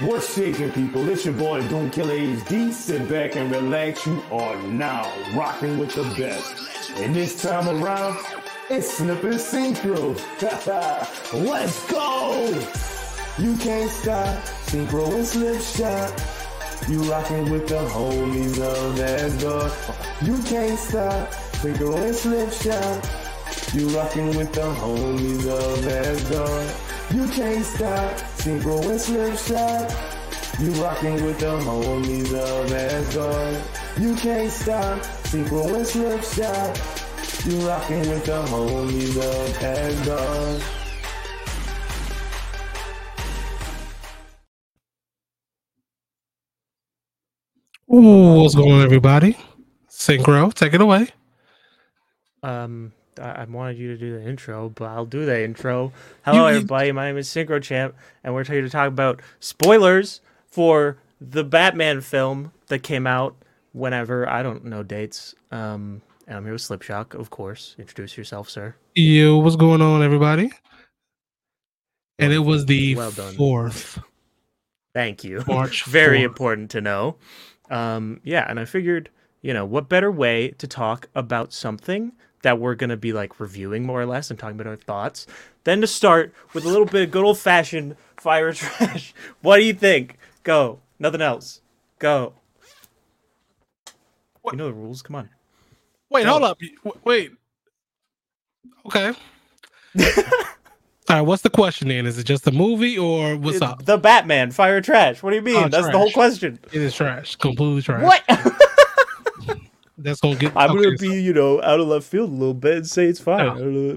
What's shaking, people? It's your boy Doom Killer HD. Sit back and relax. You are now rocking with the best. And this time around, it's Slippin' Synchro. Let's go! You can't stop. Synchro and Slip Shot. You rocking with the homies of Asgard. You can't stop. Synchro and Slip Shot. You rocking with the homies of Asgard. You can't stop, Synchro and Slip Shot. You rocking with the homies of Asgard. You can't stop, Synchro and Slip Shot. You rocking with the homies of Asgard. Ooh, what's going on, everybody? Synchro, take it away. I wanted you to do the intro, but I'll do the intro. Hello, everybody. My name is Synchro Champ, and we're here to talk about spoilers for the Batman film that came out whenever. I don't know dates. And I'm here with Slipshock, of course. Introduce yourself, sir. Yo, what's going on, everybody? And it was the 4th. Thank you. March 4th. Very important to know. Yeah, and I figured, you know, what better way to talk about something that we're going to be like reviewing more or less and talking about our thoughts, then to start with a little bit of good old fashioned fire trash. What do you think? Go. Nothing else. Go. What? You know the rules. Come on. Wait, go. Hold up. Wait. Okay. All right. What's the question then? Is it just a movie or what's up? The Batman, fire trash. What do you mean? That's trash. The whole question. It is trash. Completely trash. What? That's gonna get. I'm gonna be, you know, out of left field a little bit and say it's fire. No,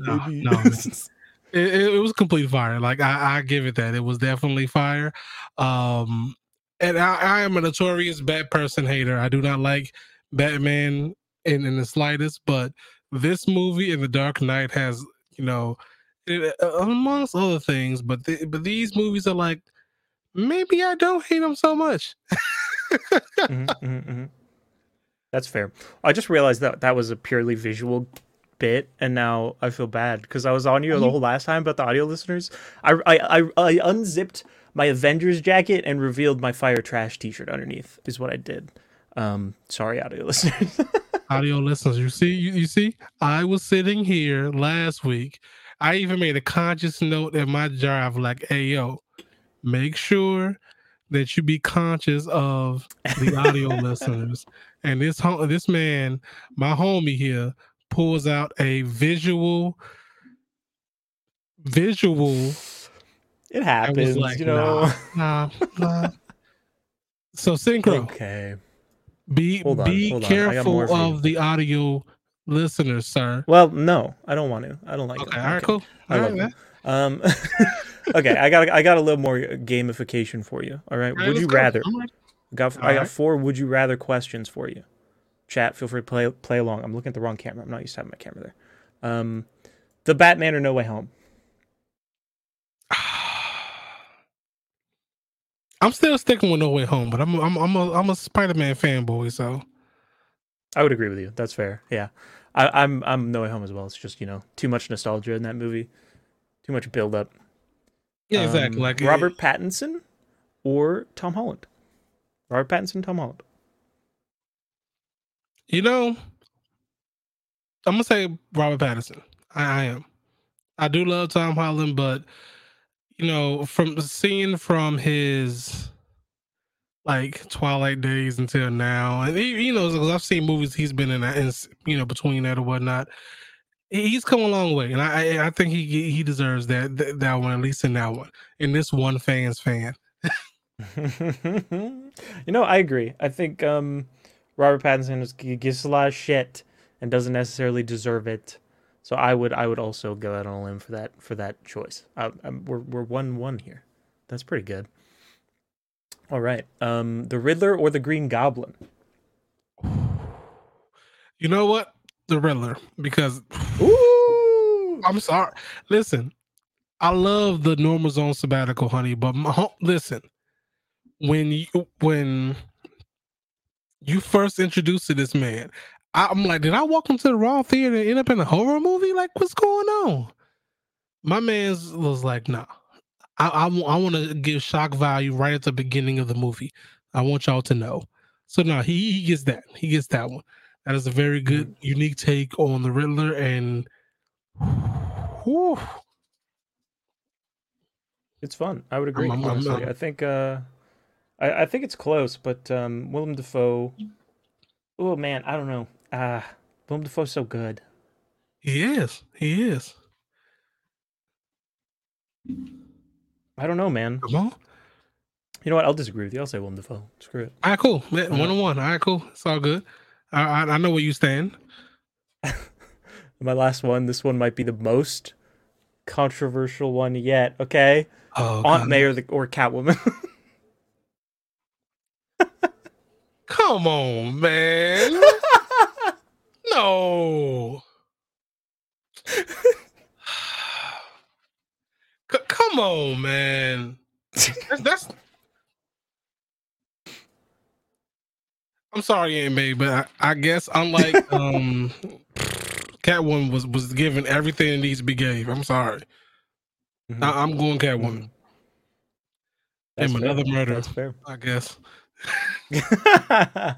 it was complete fire. Like I give it that. It was definitely fire. And I am a notorious bad person hater. I do not like Batman in the slightest. But this movie in The Dark Knight has, you know, amongst other things. But these movies are like, maybe I don't hate them so much. Mm-hmm. That's fair. I just realized that that was a purely visual bit, and now I feel bad because I was on you the whole last time. But the audio listeners, I unzipped my Avengers jacket and revealed my fire trash T-shirt underneath. Is what I did. Sorry, audio listeners. You see, I was sitting here last week. I even made a conscious note in my drive, like, "Hey, yo, make sure that you be conscious of the audio listeners." And this man, my homie here, pulls out a visual. It happens, like, you know. Nah. So, Synchro, okay. Be careful of the audio listeners, sir. Well, no, I don't want to. I don't like it. Okay, all right, cool. I love it. Okay, I got a little more gamification for you. All right, would you rather? I got 4 would you rather questions for you. Chat, feel free to play along. I'm looking at the wrong camera. I'm not used to having my camera there. The Batman or No Way Home? I'm still sticking with No Way Home, but I'm a Spider-Man fanboy, so I would agree with you. That's fair. Yeah, I'm No Way Home as well. It's just, you know, too much nostalgia in that movie, too much build up. Yeah, exactly. Like Robert Pattinson or Tom Holland. Robert Pattinson, Tom Holland. You know, I'm gonna say Robert Pattinson. I am. I do love Tom Holland, but you know, from his like Twilight days until now, and you know, because I've seen movies he's been in, you know, between that or whatnot, he's come a long way, and I think he deserves that one, at least in that one, in this one fan's fan. You know, I agree. I think Robert Pattinson gives a lot of shit and doesn't necessarily deserve it. So I would also go out on a limb for that choice. We're 1-1 here. That's pretty good. All right. The Riddler or the Green Goblin? You know what? The Riddler, because ooh, I'm sorry. Listen, I love the normal zone sabbatical, honey, but listen. When you first introduced to this man, I'm like, did I walk into the wrong theater and end up in a horror movie? Like, what's going on? My man was like, nah, I want to give shock value right at the beginning of the movie. I want y'all to know. So no, he gets that. He gets that one. That is a very good, unique take on the Riddler, and whew, it's fun. I would agree. I think I think it's close, but Willem Dafoe. Oh man, I don't know. Willem Dafoe's so good. He is. He is. I don't know, man. Come on. You know what? I'll disagree with you. I'll say Willem Dafoe. Screw it. All right, cool. One on one. All right, cool. It's all good. I know where you stand. My last one. This one might be the most controversial one yet. Okay. Oh, Aunt May or Catwoman. Come on, man. No. Come on, man. That's. I'm sorry, Aunt May, but I guess unlike Catwoman was given everything that needs to be gave. I'm sorry. Mm-hmm. I'm going Catwoman. That's another murder. That's fair. I guess. I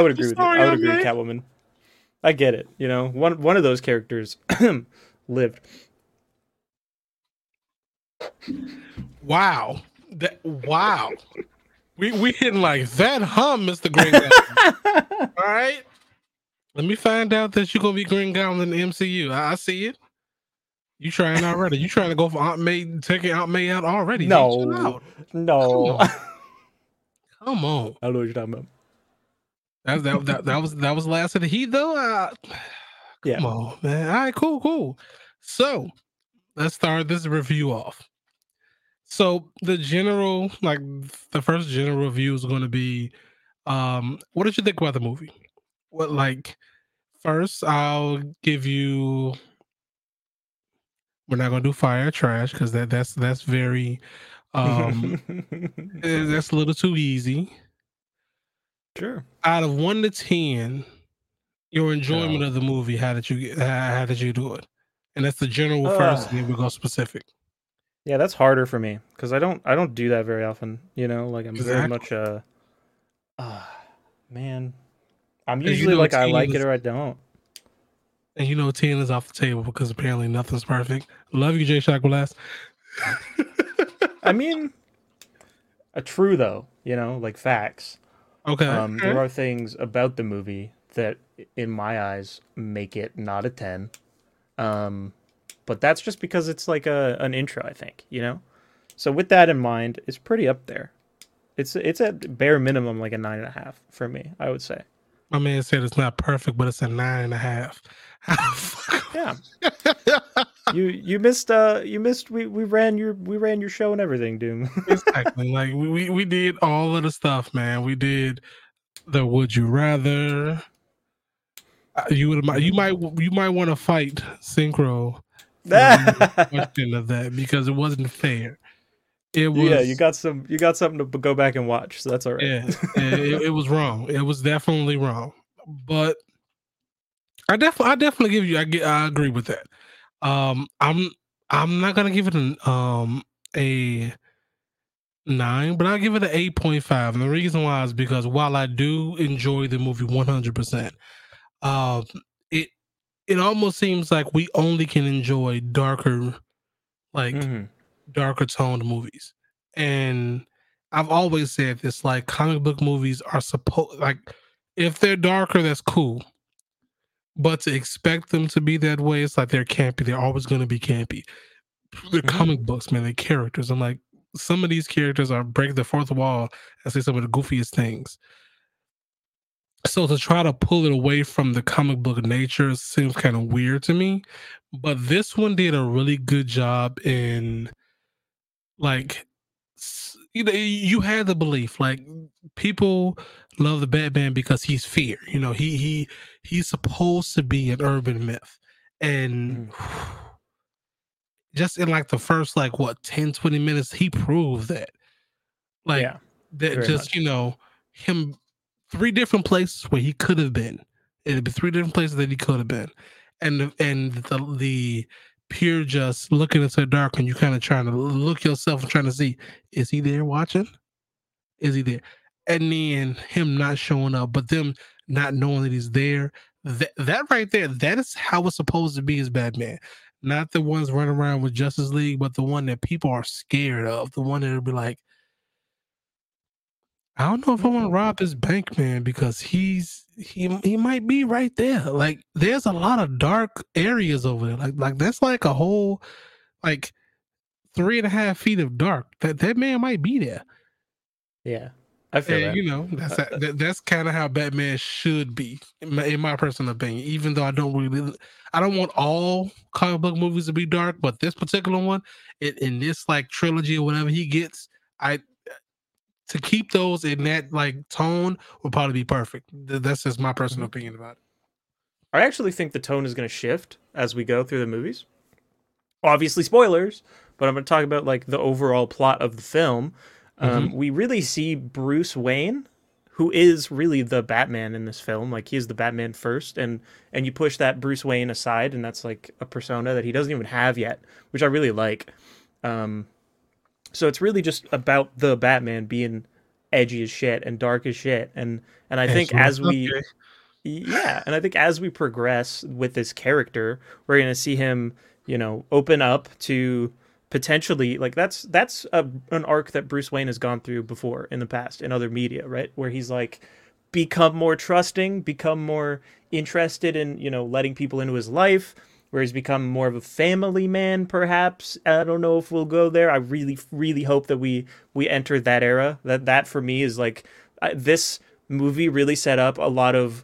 would agree with Catwoman. I get it. You know, one of those characters lived. Wow. Wow. We hitting like that, huh, Mr. Green Goblin? All right. Let me find out that you're going to be Green Goblin in the MCU. I see it. You trying already. You trying to go for Aunt May, taking Aunt May out already. No. Come on. I don't know what you're talking about. That was last of the heat, though. Come on, man. All right, cool. So let's start this review off. So the first general review is going to be, what did you think about the movie? First, I'll give you. We're not going to do fire or trash because that's very, that's a little too easy. Sure. Out of 1 to 10, your enjoyment of the movie, how did you do it? And that's the general first, and then we go specific. Yeah, that's harder for me because I don't do that very often. You know, like I'm very much man. I'm usually like I like it or I don't. And you know, 10 is off the table because apparently nothing's perfect. Love you, Jay Shockblast. I mean, true though. You know, like facts. Okay. There are things about the movie that, in my eyes, make it not a 10. But that's just because it's like an intro, I think, you know? So with that in mind, it's pretty up there. It's at bare minimum like a 9.5 for me, I would say. My man said it's not perfect, but it's a 9.5. Yeah. You missed. We ran your show and everything, Doom. Exactly. Like we did all of the stuff, man. We did the Would You Rather. You might want to fight Synchro. Question of that because it wasn't fair. It was. Yeah, you got something to go back and watch. So that's all right. Yeah, it was wrong. It was definitely wrong. But I definitely give you. I agree with that. I'm not gonna give it a 9, but I'll give it an 8.5. And the reason why is because while I do enjoy the movie 100%, it almost seems like we only can enjoy darker toned movies. And I've always said this: like comic book movies are supposed if they're darker, that's cool. But to expect them to be that way, it's like they're campy. They're always going to be campy. They're comic books, man. They're characters. I'm like, some of these characters are break the fourth wall and say some of the goofiest things. So to try to pull it away from the comic book nature seems kind of weird to me. But this one did a really good job in, like, you know, you had the belief, like, people love the Batman because he's fear. You know, he's supposed to be an urban myth. And just in, like, the first, like, what, 10, 20 minutes, he proved that. Like, that just, much. You know, him, 3 different places where he could have been. It'd be 3 different places that he could have been. And the pure just looking into the dark and you kind of trying to look yourself and trying to see, is he there watching? Is he there? And then him not showing up, but them not knowing that he's there. That right there, that is how it's supposed to be as Batman. Not the ones running around with Justice League, but the one that people are scared of. The one that'll be like, I don't know if I want to rob this bank man because he might be right there. Like, there's a lot of dark areas over there. Like that's like a whole, like, 3.5 feet of dark. That man might be there. Yeah. I feel and, that. You know, that's kind of how Batman should be, in my personal opinion. Even though I don't want all comic book movies to be dark, but this particular one, in this like trilogy or whatever he gets, to keep those in that like tone would probably be perfect. That's just my personal opinion about it. I actually think the tone is going to shift as we go through the movies. Obviously, spoilers, but I'm going to talk about like the overall plot of the film. We really see Bruce Wayne, who is really the Batman in this film. Like, he is the Batman first, and you push that Bruce Wayne aside, and that's like a persona that he doesn't even have yet, which I really like. So it's really just about the Batman being edgy as shit and dark as shit, and I think as we progress with this character, we're gonna see him, you know, open up to. Potentially, like that's an arc that Bruce Wayne has gone through before in the past in other media, right? Where he's like become more trusting, become more interested in, you know, letting people into his life, where he's become more of a family man, perhaps. I don't know if we'll go there. I really, really hope that we enter that era. That for me is like this movie really set up a lot of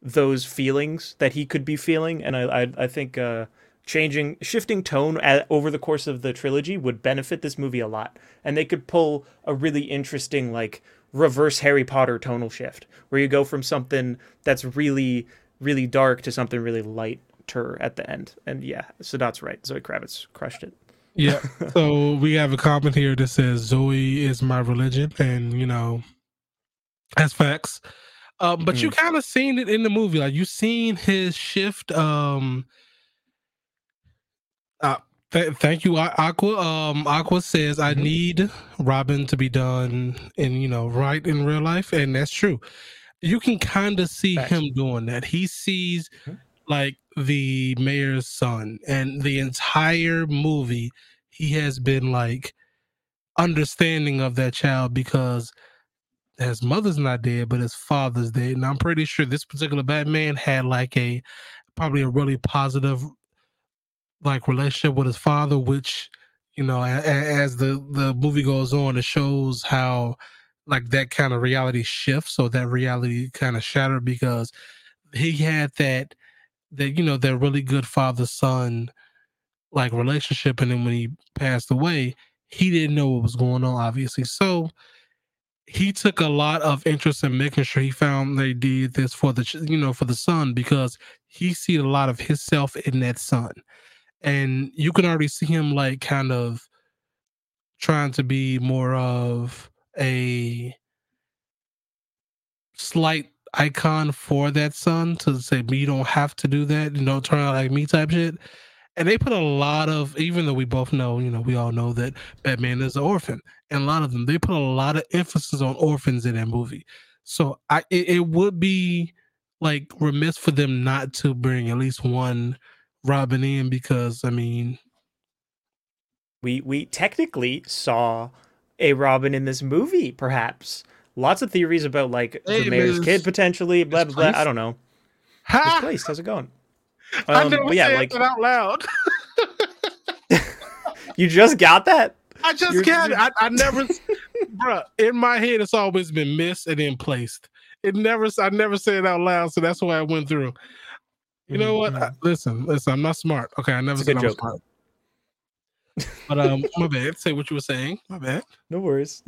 those feelings that he could be feeling, and I think. Shifting tone over the course of the trilogy would benefit this movie a lot. And they could pull a really interesting, like, reverse Harry Potter tonal shift, where you go from something that's really, really dark to something really lighter at the end. And yeah, Sadat's right. Zoe Kravitz crushed it. Yeah. So we have a comment here that says, Zoe is my religion. And, you know, that's facts. But you kind of seen it in the movie. Like, you seen his shift. Thank you, Aqua. Aqua says, I need Robin to be done in, you know, right in real life. And that's true. You can kind of see him doing that. He sees like the mayor's son, and the entire movie, he has been like understanding of that child because his mother's not dead, but his father's dead. And I'm pretty sure this particular Batman had like probably a really positive like relationship with his father, which, you know, as the movie goes on, it shows how like that kind of reality shifts, or that reality kind of shattered, because he had that, you know, that really good father-son like relationship, and then when he passed away, he didn't know what was going on, obviously. So he took a lot of interest in making sure he found they did this for the, you know, for the son, because he sees a lot of himself in that son. And you can already see him like kind of trying to be more of a slight icon for that son, to say, you don't have to do that, and don't turn out like me type shit. And they put a lot of, even though we both know, you know, we all know that Batman is an orphan, and a lot of them, they put a lot of emphasis on orphans in that movie. So it would be like remiss for them not to bring at least one Robin in, because I mean, we technically saw a Robin in this movie. Perhaps lots of theories about like the mayor's kid potentially. Blah blah blah. I don't know. This place, how's it going? I never said that out loud. You just got that. I just got it. I never, bruh. In my head, it's always been missed and then placed. I never said it out loud, so that's why I went through. You know what? Listen, I'm not smart. Okay, I never said I'm smart. But my bad. Say what you were saying. My bad. No worries.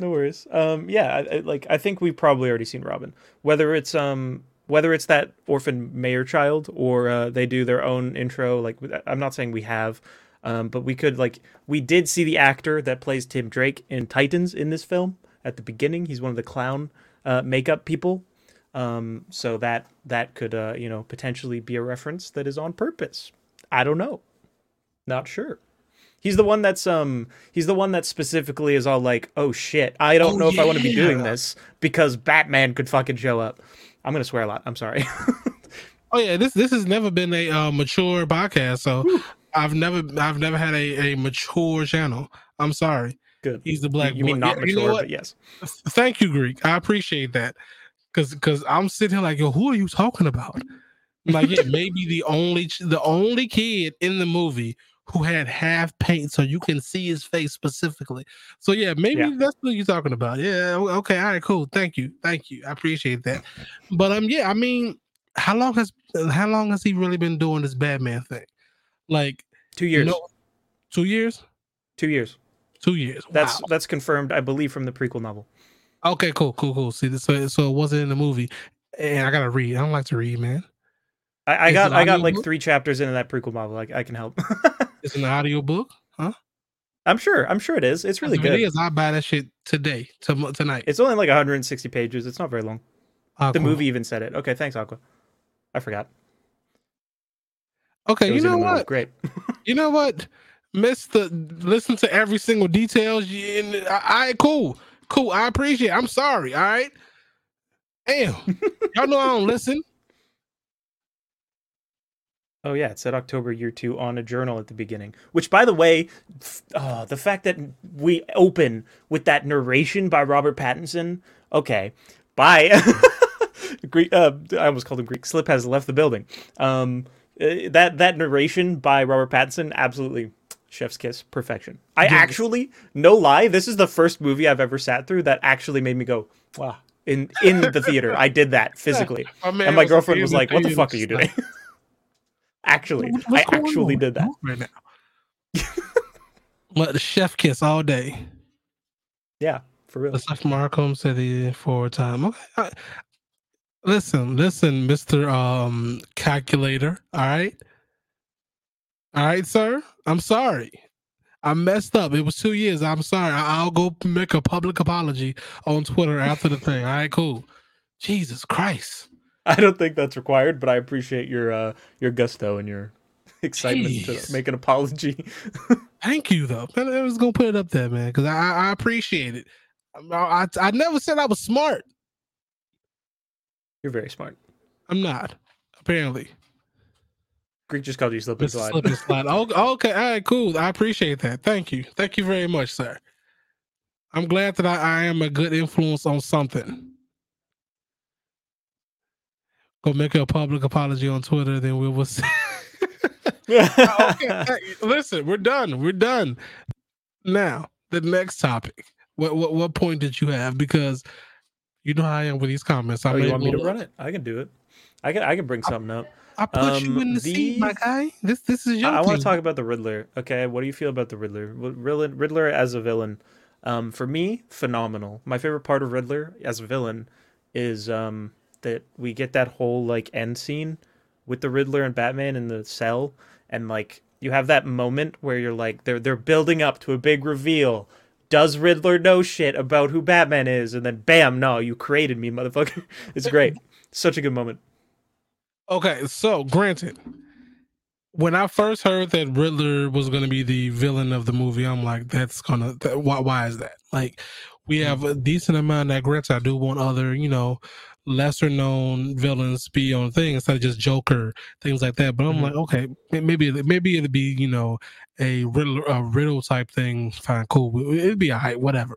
I think we've probably already seen Robin. Whether it's that orphan mayor child, or they do their own intro. Like, I'm not saying we have, but we could, like, we did see the actor that plays Tim Drake in Titans in this film at the beginning. He's one of the clown makeup people. So that could, you know, potentially be a reference that is on purpose. I don't know. Not sure. He's the one that's specifically is all like, oh shit, I don't know if I want to be doing this because Batman could fucking show up. I'm gonna swear a lot. I'm sorry. Oh yeah, this has never been a mature podcast, so whew. I've never had a mature channel. I'm sorry. Good. He's the black. You boy. Mean not mature, you know, but yes. Thank you, Greek. I appreciate that because I'm sitting here like, yo, who are you talking about? Like, yeah, maybe the only kid in the movie who had half paint so you can see his face specifically. So yeah, maybe that's what you're talking about. Yeah. Okay. All right. Cool. Thank you. I appreciate that. But yeah. I mean, how long has he really been doing this Batman thing? Like 2 years. You know, 2 years. 2 years. 2 years. That's wow. That's confirmed, I believe, from the prequel novel. Okay. Cool. See, so it wasn't in the movie, and I gotta read. I don't like to read, man. I got like 3 chapters into that prequel novel. I can help. It's an audio book, huh? I'm sure it is. It's really good. It is. I buy that shit tonight. It's only like 160 pages. It's not very long. Aquaman. The movie even said it. Okay, thanks, Aqua. I forgot. Okay, you know what? Great. You know what? Listen to every single detail. Cool. I appreciate it. I'm sorry. All right. Damn, y'all know I don't listen. Oh yeah, it said October year 2 on a journal at the beginning. Which, by the way, the fact that we open with that narration by Robert Pattinson. Okay, bye. Greek. I almost called him Greek. Slip has left the building. That narration by Robert Pattinson, absolutely chef's kiss, perfection. I actually, no lie, this is the first movie I've ever sat through that actually made me go, wow, in the theater. I did that physically, and my girlfriend was like, "What the fuck are you doing?" Actually, I actually did that right now. Let the chef kiss all day. Yeah, for real. Aside from Arkham City for time. Okay. Listen, Mr. Calculator. All right, sir. I'm sorry. I messed up. It was 2 years. I'm sorry. I'll go make a public apology on Twitter after the thing. All right, cool. Jesus Christ. I don't think that's required, but I appreciate your gusto and your excitement to make an apology. Thank you, though. I was gonna put it up there, man, because I appreciate it. I never said I was smart. You're very smart. I'm not, apparently. Greek just called you slip and slide. Slip and slide. Okay, all right, cool. I appreciate that. Thank you very much, sir. I'm glad that I am a good influence on something. Go make a public apology on Twitter, then we will see. Okay, hey, listen, we're done. Now, the next topic. What point did you have? Because you know how I am with these comments. You want me to run it? I can do it. I can bring something up. I put you in the seat, my guy. This is your I want to talk about the Riddler. Okay, what do you feel about the Riddler? Riddler as a villain. For me, phenomenal. My favorite part of Riddler as a villain is... that we get that whole like end scene with the Riddler and Batman in the cell, and like you have that moment where you're like they're building up to a big reveal. Does Riddler know shit about who Batman is? And then bam, no, you created me, motherfucker. It's great. Such a good moment. Okay, so granted, when I first heard that Riddler was going to be the villain of the movie, I'm like, why is that? Like, we have a decent amount that granted, I do want other, you know, lesser known villains be on things instead of just Joker, things like that. But I'm like, okay, maybe it'd be, you know, a riddle type thing. Fine, cool. It'd be all right, whatever.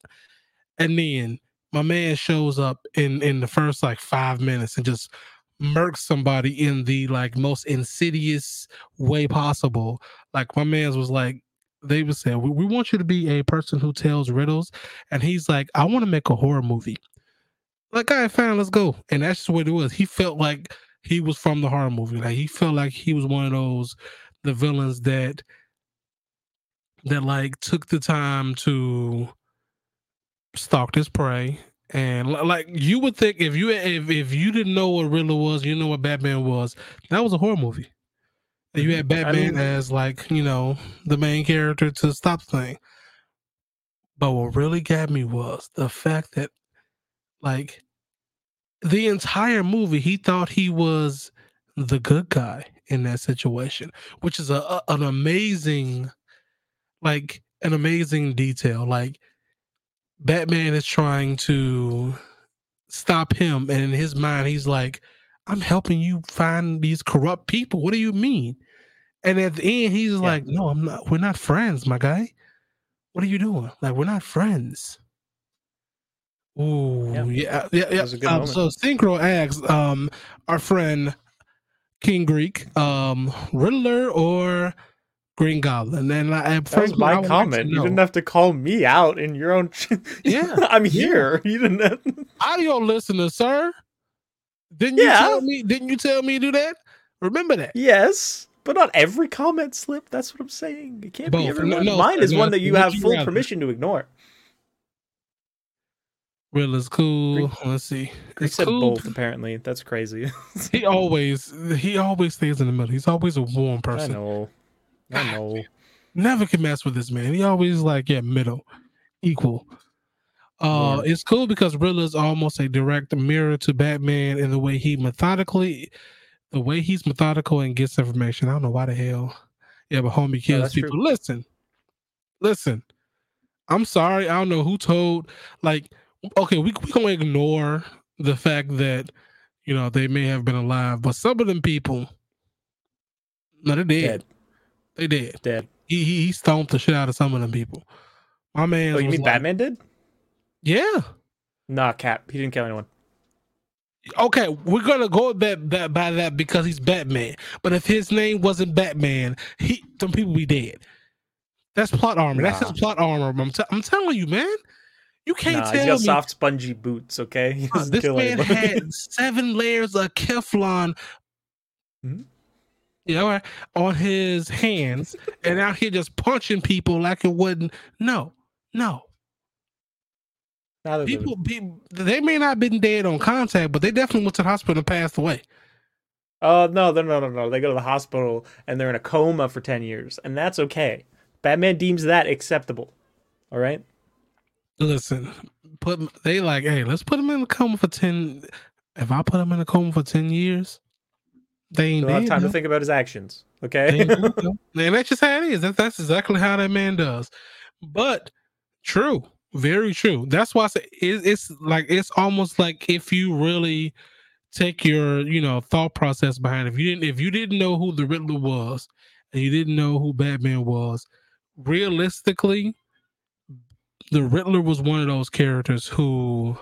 And then my man shows up in the first like 5 minutes and just murks somebody in the like most insidious way possible. Like my man's was like, they would say, we want you to be a person who tells riddles. And he's like, I want to make a horror movie. Like, all right, fine, let's go. And that's just what it was. He felt like he was from the horror movie. Like, he felt like he was one of the villains that like took the time to stalk his prey. And like, you would think if you didn't know what Riddler was, you know what Batman was, that was a horror movie. And you had Batman as like, you know, the main character to stop the thing. But what really got me was the fact that like the entire movie, he thought he was the good guy in that situation, which is an amazing, like, an amazing detail. Like, Batman is trying to stop him, and in his mind, he's like, I'm helping you find these corrupt people. What do you mean? And at the end, he's like, no, I'm not. We're not friends, my guy. What are you doing? Like, we're not friends. Ooh, yeah. So Synchro asks, our friend King Greek, Riddler or Green Goblin? And my comment. You didn't have to call me out in your own. I'm here. You didn't have... Audio listener, sir. Didn't you tell me to do that? Remember that. Yes. But not every comment slip. That's what I'm saying. It can't be everyone. Mine is one that you have full permission to ignore. Real is cool. Let's see. He said both, apparently. That's crazy. He always stays in the middle. He's always a warm person. I know. Never can mess with this man. He always like, middle. Equal. It's cool because Riddler is almost a direct mirror to Batman in the way he's methodical and gets information. I don't know why the hell. Yeah, but homie kills people. True. Listen. I'm sorry. I don't know who told. Like, okay, we gonna ignore the fact that they may have been alive, but some of them people, no, they're dead. They did. Dead. He stomped the shit out of some of them people. My man. Oh, you mean Batman did? Yeah. Nah, Cap. He didn't kill anyone. Okay, we're gonna go with that by that because he's Batman. But if his name wasn't Batman, some people be dead. That's plot armor. Nah. That's his plot armor. I'm telling you, man. You can't tell me. He's got soft, spongy boots. Okay, he this man had 7 layers of Kevlon. Mm-hmm. Yeah, all right, on his hands, and out here just punching people like it wouldn't. No. People, they may not have been dead on contact, but they definitely went to the hospital and passed away. Oh, no. They go to the hospital and they're in a coma for 10 years, and that's okay. Batman deems that acceptable. All right? Listen, let's put them in a coma for 10. If I put them in a coma for 10 years, they ain't dead. He'll have time to think about his actions, okay? And that's just how it is. That's exactly how that man does. But, true. Very true. That's why I say it's almost like if you really take your thought process behind it. If you didn't know who the Riddler was and you didn't know who Batman was, realistically, the Riddler was one of those characters who,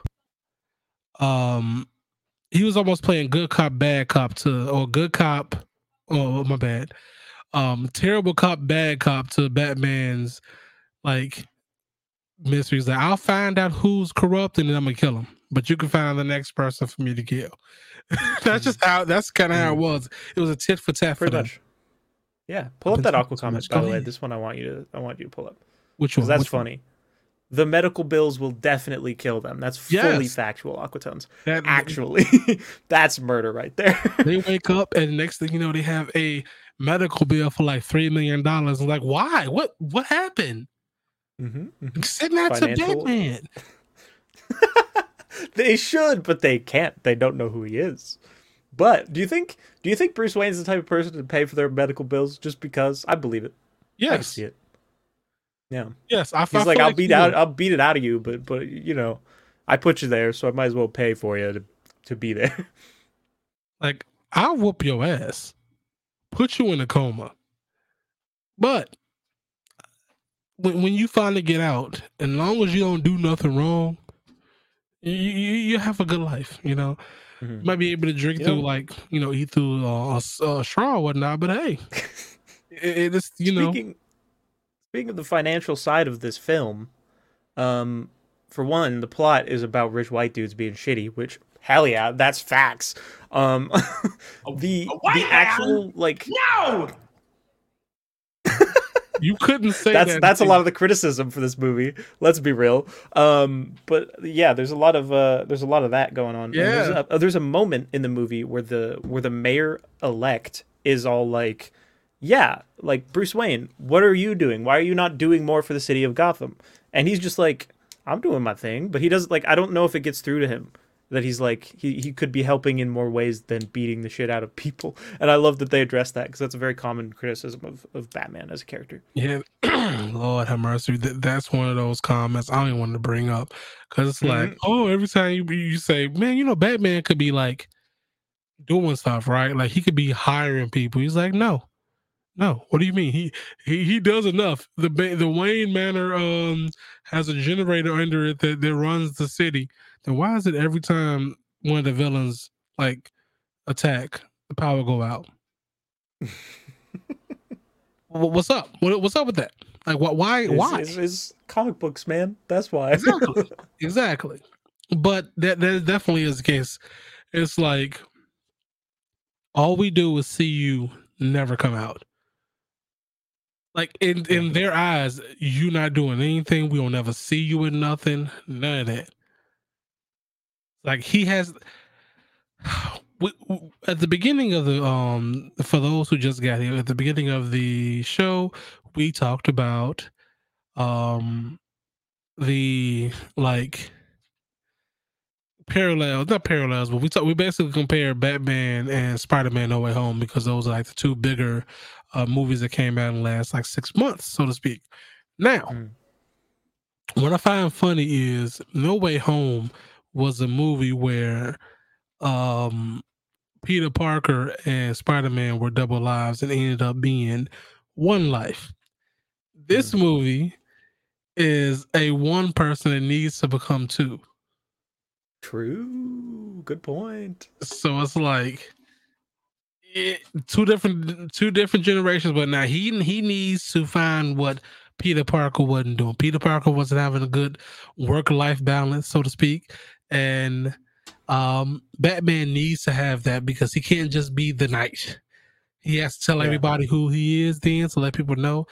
he was almost playing good cop, bad cop terrible cop, bad cop to Batman's like. Mysteries that I'll find out who's corrupt and then I'm gonna kill him, but you can find the next person for me to kill. That's kind of how it was. It was a tit for tat for much. Yeah, pull up that Aqua comment by the way. This one I want you to pull up. Which one? That's funny. The medical bills will definitely kill them. That's fully factual, Aquatones. Actually, that's murder right there. They wake up and next thing you know, they have a medical bill for like $3 million. Like, why? What happened? Mm-hmm. Send that to Batman. They should, but they can't. They don't know who he is. But do you think Bruce Wayne's the type of person to pay for their medical bills just because? I believe it. Yes. I can see it. Yeah. Yes. I'll beat it out of you, but I put you there, so I might as well pay for you to be there. Like, I'll whoop your ass, put you in a coma, but. When you finally get out, and as long as you don't do nothing wrong, you have a good life, Mm-hmm. You might be able to drink through, eat through a straw or whatnot, but hey. Speaking of the financial side of this film, for one, the plot is about rich white dudes being shitty, which, hell yeah, that's facts. No! You couldn't say that's a lot of the criticism for this movie. Let's be real. But yeah, there's a lot of that going on. Yeah. There's a moment in the movie where the mayor elect is all like, yeah, like, Bruce Wayne, what are you doing? Why are you not doing more for the city of Gotham? And he's just like, I'm doing my thing, but he doesn't, like, I don't know if it gets through to him. that he's like, he could be helping in more ways than beating the shit out of people. And I love that they address that, because that's a very common criticism of Batman as a character. Yeah. Lord have mercy. That's one of those comments I don't even want to bring up, because it's like, oh, every time you say, man, you know, Batman could be like doing stuff, right? Like he could be hiring people. He's like, no. What do you mean? He does enough. The Wayne Manor has a generator under it that runs the city. Then why is it every time one of the villains like attack, the power go out? What's up? What's up with that? Like, why? Why? It's comic books, man. That's why. Exactly. But that definitely is the case. It's like, all we do is see you never come out. Like, in their eyes, you not doing anything. We don't ever see you in nothing. None of that. Like, he has... At the beginning of the... for those who just got here, at the beginning of the show, we talked about the, like... we basically compare Batman and Spider-Man No Way Home, because those are like the two bigger movies that came out in the last like 6 months, so to speak. Now, what I find funny is No Way Home was a movie where Peter Parker and Spider-Man were double lives and ended up being one life. This movie is a one person that needs to become two. True. Good point. So it's like two different generations, but now he needs to find what Peter Parker wasn't doing. Peter Parker wasn't having a good work-life balance, so to speak, and Batman needs to have that, because he can't just be the knight. He has to tell everybody who he is, then, to let people know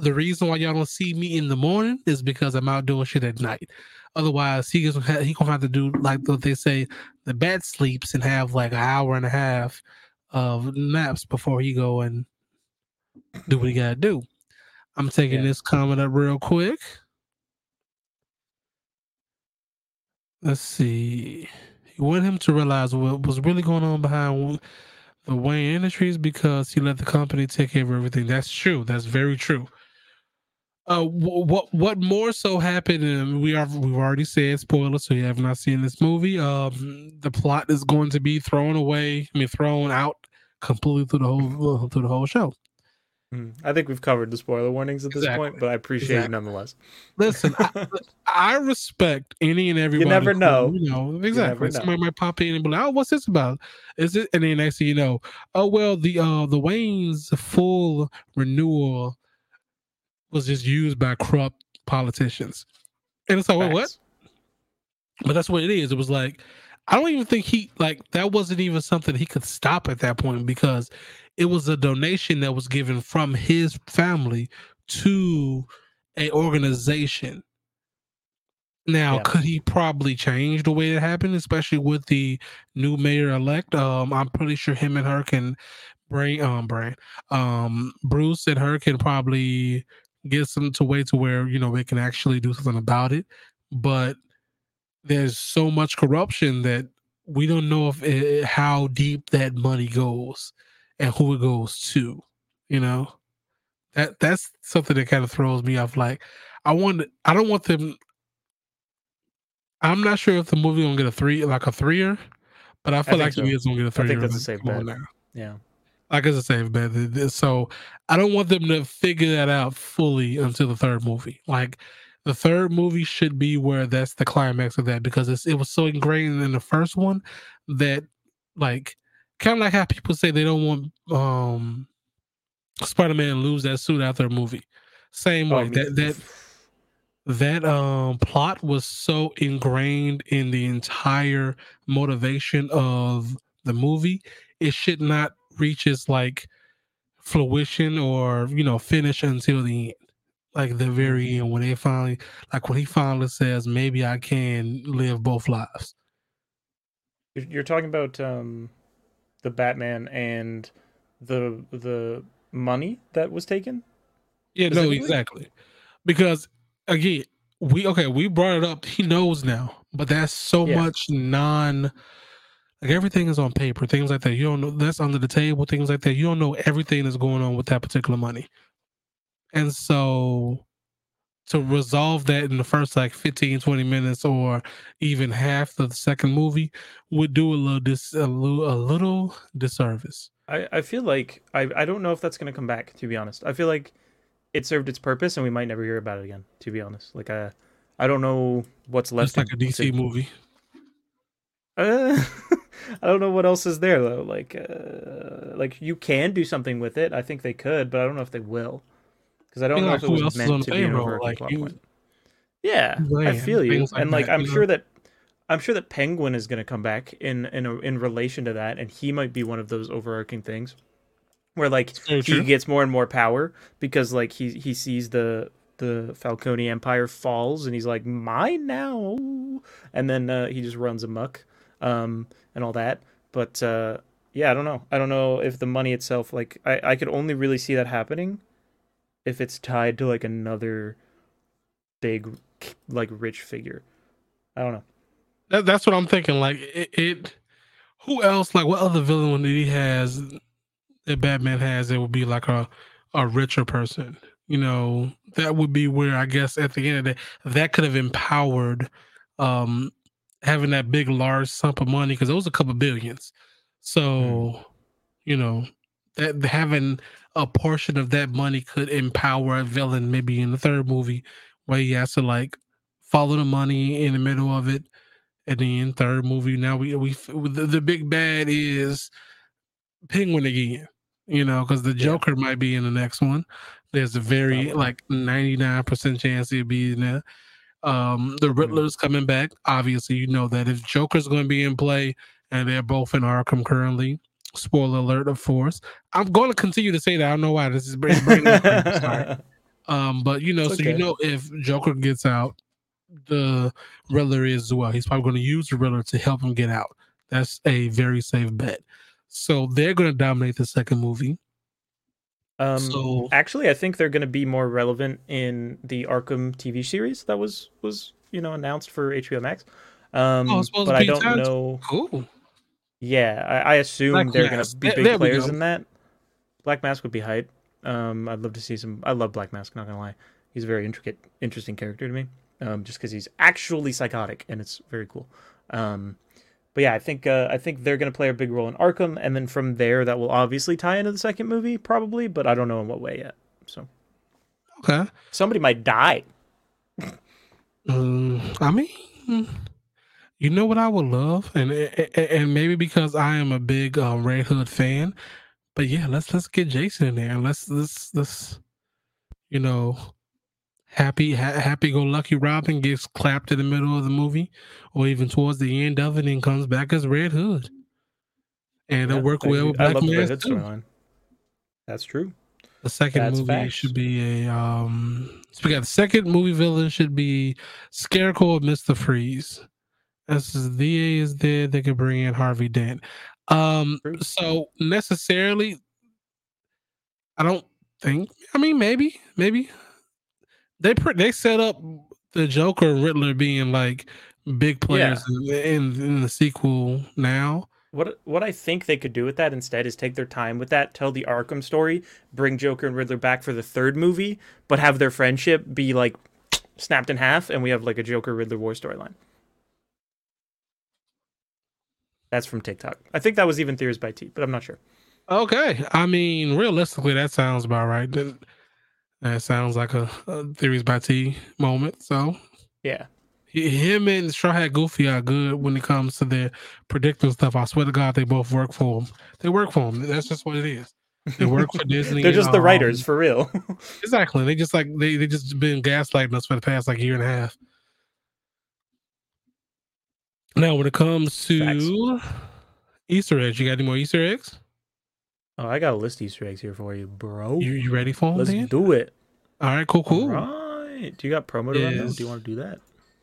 the reason why y'all don't see me in the morning is because I'm out doing shit at night. Otherwise, he gonna have to do like what they say, the bat sleeps, and have like an hour and a half of naps before he go and do what he gotta do. I'm taking this comment up real quick. Let's see. He wanted him to realize what was really going on behind the Wayne Industries, because he let the company take over everything. That's true. That's very true. What more so happened, and we've already said spoilers, so you have not seen this movie. The plot is going to be thrown out completely through the whole show. I think we've covered the spoiler warnings at this point, but I appreciate it nonetheless. Listen, I respect any and everybody. You never know. You know exactly. Somebody might pop in and be like, "Oh, what's this about? Is it?" And then next thing you know, oh well, the Wayne's full renewal was just used by corrupt politicians. And it's like, wait, what? But that's what it is. It was like, I don't even think that wasn't even something he could stop at that point, because it was a donation that was given from his family to an organization. Now, could he probably change the way it happened, especially with the new mayor-elect? I'm pretty sure him and her can Bruce and her can probably gets them to way to where, you know, they can actually do something about it. But there's so much corruption that we don't know how deep that money goes and who it goes to, you know? That's something that kind of throws me off. Like, I don't want them... I'm not sure if the movie gonna get a three-er, but I feel like the movie's gonna get a three-er. I think that's a safe bet. Yeah. Like, it's a safe bet. So I don't want them to figure that out fully until the third movie. Like, the third movie should be where that's the climax of that, because it was so ingrained in the first one that, like, kind of like how people say they don't want Spider-Man to lose that suit after a movie. Same way. That plot was so ingrained in the entire motivation of the movie, it should not reaches like fruition or, you know, finish until the end, like the very end, when they finally, like when he finally says, maybe I can live both lives. You're talking about the Batman and the money that was taken. Yeah, no, exactly. Because again, we brought it up. He knows now. But that's so much non, like everything is on paper, things like that. You don't know that's under the table, things like that. You don't know everything that's going on with that particular money. And so to resolve that in the first like 15, 20 minutes or even half of the second movie would do a little disservice. I feel like I don't know if that's going to come back, to be honest. I feel like it served its purpose and we might never hear about it again, to be honest. Like I don't know what's left. It's like a DC movie. I don't know what else is there though. Like you can do something with it. I think they could, but I don't know if they will. Because I don't know if it was meant to be an overarching plot point. Yeah, I feel you. And like I'm sure that Penguin is going to come back in relation to that, and he might be one of those overarching things where like he gets more and more power because like he sees the Falcone Empire falls and he's like mine now, and then he just runs amok and all that. But yeah, I don't know if the money itself, like I could only really see that happening if it's tied to like another big like rich figure. I don't know. That's what I'm thinking. Like it who else, like what other villain that he has that Batman has, it would be like a richer person, you know? That would be where I guess at the end of the day that could have empowered having that big large sum of money, because it was a couple billions. So you know, that having a portion of that money could empower a villain maybe in the third movie where he has to like follow the money in the middle of it. And then third movie, now we the big bad is Penguin again, you know, because the Joker might be in the next one. There's a very like 99% chance he'll be in there. The Riddler's coming back. Obviously, you know that if Joker's going to be in play, and they're both in Arkham currently. Spoiler alert, of course. I'm going to continue to say that. I don't know why this is bringing up. Sorry. But you know, it's so okay. You know, if Joker gets out, the Riddler is as well. He's probably going to use the Riddler to help him get out. That's a very safe bet. So they're going to dominate the second movie. Actually, I think they're going to be more relevant in the Arkham TV series that was you know announced for HBO Max. But I don't know. Cool. Yeah, I assume Black they're going to be big players in that. Black Mask would be hype. I'd love to see some. I love Black Mask. Not going to lie, he's a very intricate, interesting character to me. Just because he's actually psychotic, and it's very cool. But yeah, I think they're going to play a big role in Arkham, and then from there, that will obviously tie into the second movie, probably, but I don't know in what way yet. So, okay, somebody might die. I mean, you know what I would love, and maybe because I am a big Red Hood fan, but yeah, let's get Jason in there, and let's you know. Happy-go-lucky Robin gets clapped in the middle of the movie or even towards the end of it and comes back as Red Hood. And it'll work well with Black Mask too. That's true. The second movie should be a... the second movie villain should be Scarecrow or Mr. Freeze. As the is there, they could bring in Harvey Dent. So necessarily, I don't think... I mean, maybe... They set up the Joker and Riddler being like big players in the sequel now. What I think they could do with that instead is take their time with that, tell the Arkham story, bring Joker and Riddler back for the third movie, but have their friendship be like snapped in half, and we have like a Joker Riddler war storyline. That's from TikTok. I think that was even Theories by T, but I'm not sure. Okay, I mean realistically, that sounds about right. That sounds like a Theories by T moment. So, yeah. Him and Straw Hat Goofy are good when it comes to their predicting stuff. I swear to God, they both work for them. That's just what it is. They work for Disney. They're just the writers, for real. Exactly. They just like they just been gaslighting us for the past like year and a half. Now, when it comes to Easter eggs, you got any more Easter eggs? Oh, I got a list of Easter eggs here for you, bro. You ready for them? Let's do it. All right, cool. All right. Do you got promo to run now? Do you want to do that?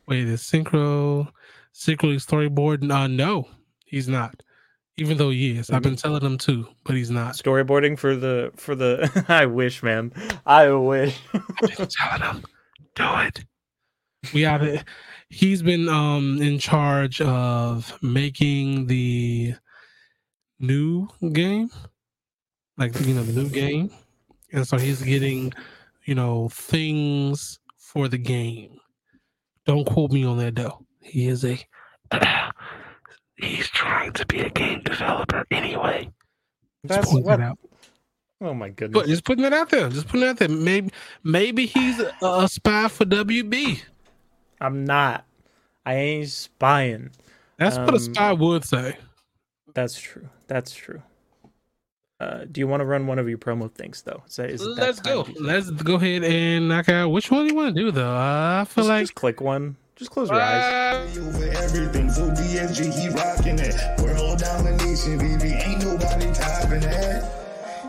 Wait, is Synchro secretly storyboarding? No, he's not. Even though he is. I've been telling him to, but he's not. Storyboarding for the I wish, man. I wish. I've been telling him. Do it. We have it. He's been in charge of making the new game, the new game. And so he's getting, things for the game. Don't quote me on that, though. He is he's trying to be a game developer anyway. That's what. Oh my goodness! Just putting it out there. Maybe he's a spy for WB. I'm not. I ain't spying. That's what a spy would say. That's true. Do you want to run one of your promo things though? Let's go ahead and knock out. Which one do you want to do though? Just click one. Just close your eyes. Everything for DSG, he rocking it. World domination, baby, ain't nobody topping it.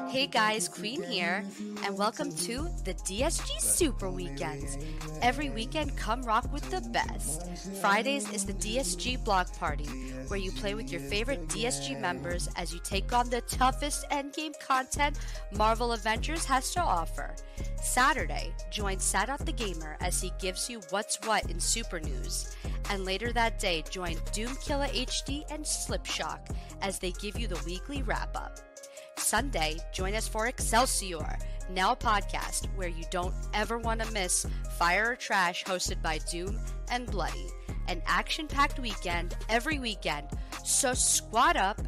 Hey guys, Queen here, and welcome to the DSG Super Weekends. Every weekend, come rock with the best. Fridays is the DSG Block Party, where you play with your favorite DSG members as you take on the toughest endgame content Marvel Avengers has to offer. Saturday, join Sadat the Gamer as he gives you what's what in Super News. And later that day, join Doomkiller HD and Slipshock as they give you the weekly wrap-up. Sunday, join us for Excelsior, now a podcast where you don't ever want to miss Fire or Trash, hosted by Doom and Bloody. An action-packed weekend every weekend, so squad up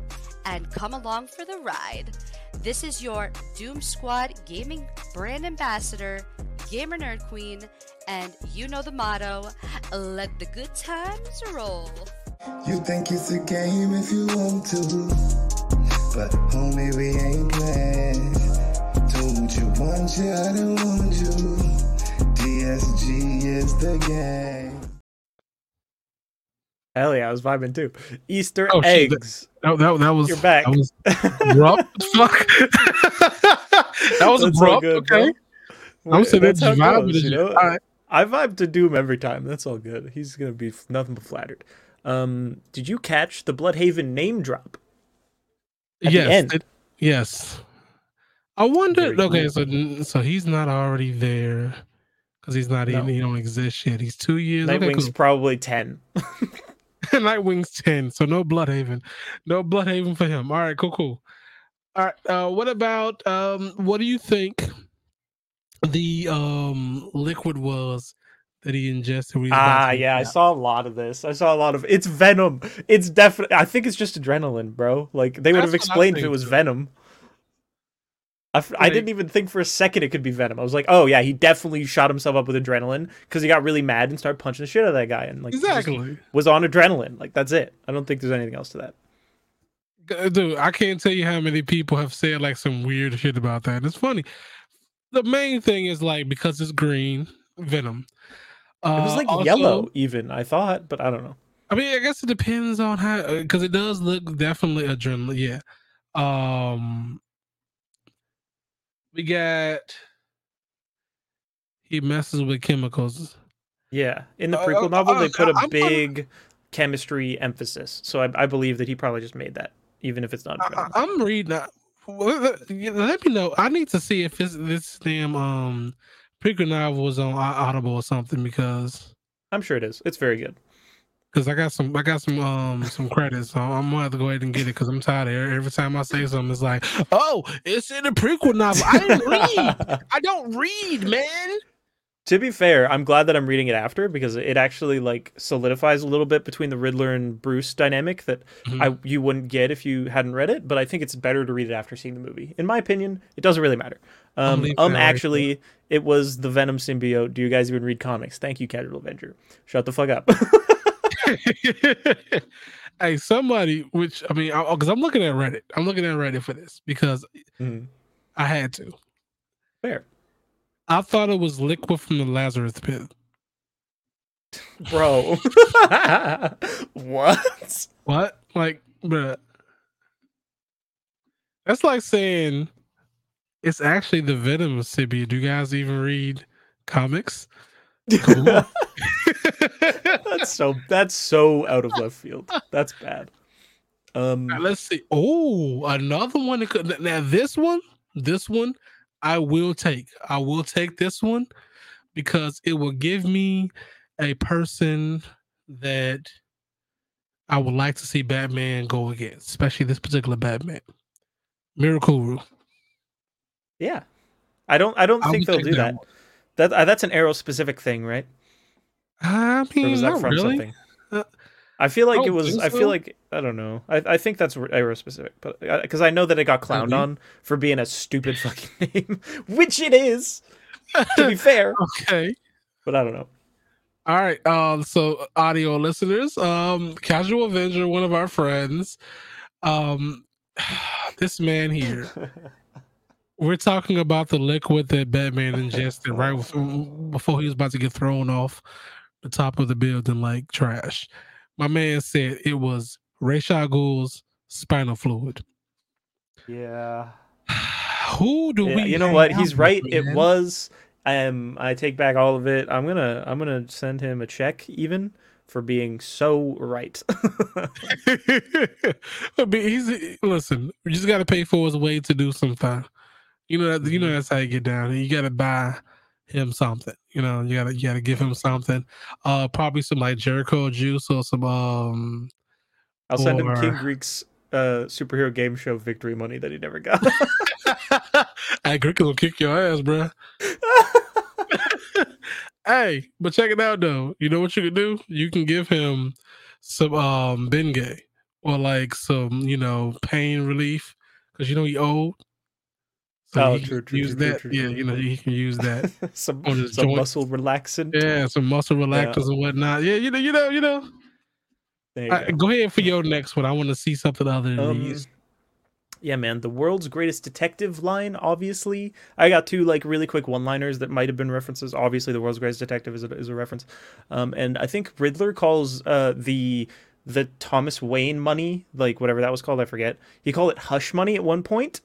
and come along for the ride. This is your Doom Squad gaming brand ambassador, Gamer Nerd Queen, and you know the motto, let the good times roll. You think it's a game if you want to. But homie, we ain't playing. Told you once, I didn't want you. DSG is the game. Hell yeah, I was vibing too. Easter eggs. That was. You're back. That was abrupt. Fuck. That was abrupt. Good, okay. I'm saying that's vibing. I vibe to Doom every time. That's all good. He's gonna be nothing but flattered. Did you catch the Bloodhaven name drop? Yes. I wonder. Okay, so he's not already there because he's not even. He don't exist yet. He's 2 years. Nightwing's probably 10. Nightwing's 10. So no Bloodhaven. No Bloodhaven for him. All right, cool. All right. What about? What do you think the liquid was that he ingested? I saw a lot of this. It's Venom. It's definitely. I think it's just adrenaline, bro. Like, they would have explained if it was Venom. I didn't even think for a second it could be Venom. I was like, oh yeah, he definitely shot himself up with adrenaline because he got really mad and started punching the shit out of that guy and exactly was on adrenaline. Like, that's it. I don't think there's anything else to that. Dude, I can't tell you how many people have said like some weird shit about that. It's funny. The main thing is because it's green Venom. It was yellow, even, I thought, but I don't know. I mean, I guess it depends on how, because it does look definitely adrenaline. Yeah. We got he messes with chemicals. Yeah, in the prequel novel, they put a big chemistry emphasis, so I believe that he probably just made that, even if it's not. I'm reading. Let me know. I need to see if this damn prequel novel was on Audible or something, because I'm sure it is. It's very good. Because I got some credits, so I'm gonna have to go ahead and get it. Because I'm tired of every time I say something, it's like, oh, it's in a prequel novel. I didn't read. I don't read, man. To be fair, I'm glad that I'm reading it after, because it actually solidifies a little bit between the Riddler and Bruce dynamic that you wouldn't get if you hadn't read it. But I think it's better to read it after seeing the movie. In my opinion, it doesn't really matter. Actually, it was the Venom symbiote. Do you guys even read comics? Thank you, Casual Avenger. Shut the fuck up. Hey, somebody, because I'm looking at Reddit for this because I had to. Fair. I thought it was liquid from the Lazarus pit. Bro. What? What? Bruh. That's like saying it's actually the Venom symbiote. Do you guys even read comics? Cool. That's so out of left field. That's bad. Right, let's see. Oh, another one. Now this one. I will take this one because it will give me a person that I would like to see Batman go against, especially this particular Batman. Miracle. Yeah. I don't think they'll do that. That's an Arrow specific thing, right? I mean, was that not from really. Something? I feel like I don't know. I think that's Arrow specific, but because I know that it got clowned on for being a stupid fucking name, which it is. To be fair, okay. But I don't know. All right. So audio listeners, Casual Avenger, one of our friends, this man here. We're talking about the liquid that Batman ingested right before he was about to get thrown off the top of the building like trash. My man said it was Ra's al Ghul's spinal fluid. Yeah. Who do we? You know what? He's right. Man? It was. I take back all of it. I'm gonna send him a check even for being so right. Listen, you just gotta pay for his way to do something. You know that's how you get down. You gotta buy him something. You know, you gotta give him something. Probably some like Jericho juice or some I'll send him King Greek's superhero game show victory money that he never got. Hey, Greek will kick your ass, bro. Hey, but check it out though. You know what you can do? You can give him some Bengay or like some, pain relief because he old. So true. You know, he can use that. some muscle relaxant. Yeah, some muscle relaxers and whatnot. Yeah, you know. Go ahead for your next one. I want to see something other than these. Yeah, man. The world's greatest detective line, obviously. I got two like really quick one-liners that might have been references. Obviously, the world's greatest detective is a reference. And I think Riddler calls the Thomas Wayne money, like whatever that was called, I forget. He called it hush money at one point.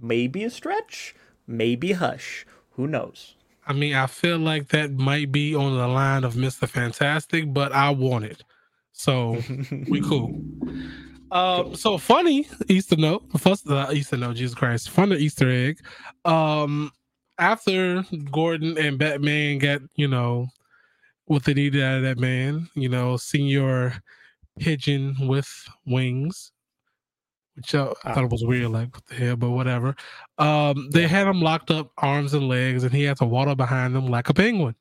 Maybe a stretch, maybe hush. Who knows? I mean, I feel like that might be on the line of Mr. Fantastic, but I want it. So we cool. So funny Easter note. First Easter note, Jesus Christ. Funny Easter egg. After Gordon and Batman got, what they needed out of that man, senior pigeon with wings. Which I thought it was weird, like, what the hell, but whatever. They had him locked up, arms and legs, and he had to waddle behind them like a penguin.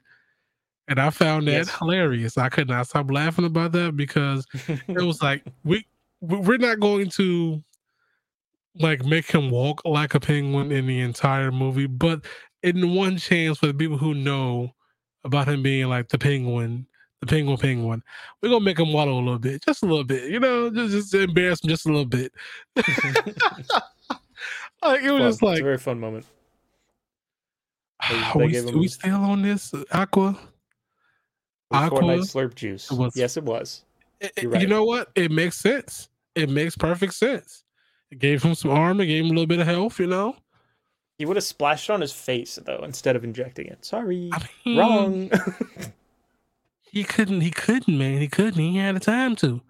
And I found that hilarious. I could not stop laughing about that because it was like, we're not going to, like, make him walk like a penguin in the entire movie, but in one chance for the people who know about him being, like, the penguin. We're going to make him waddle a little bit. Just a little bit. Just embarrass him just a little bit. It's a very fun moment. Are we still on this? Aqua? Fortnite slurp juice. Yes, it was. Right. You know what? It makes sense. It makes perfect sense. It gave him some armor. It gave him a little bit of health, He would have splashed on his face, though, instead of injecting it. Sorry. Wrong. He couldn't, man. He had the time to.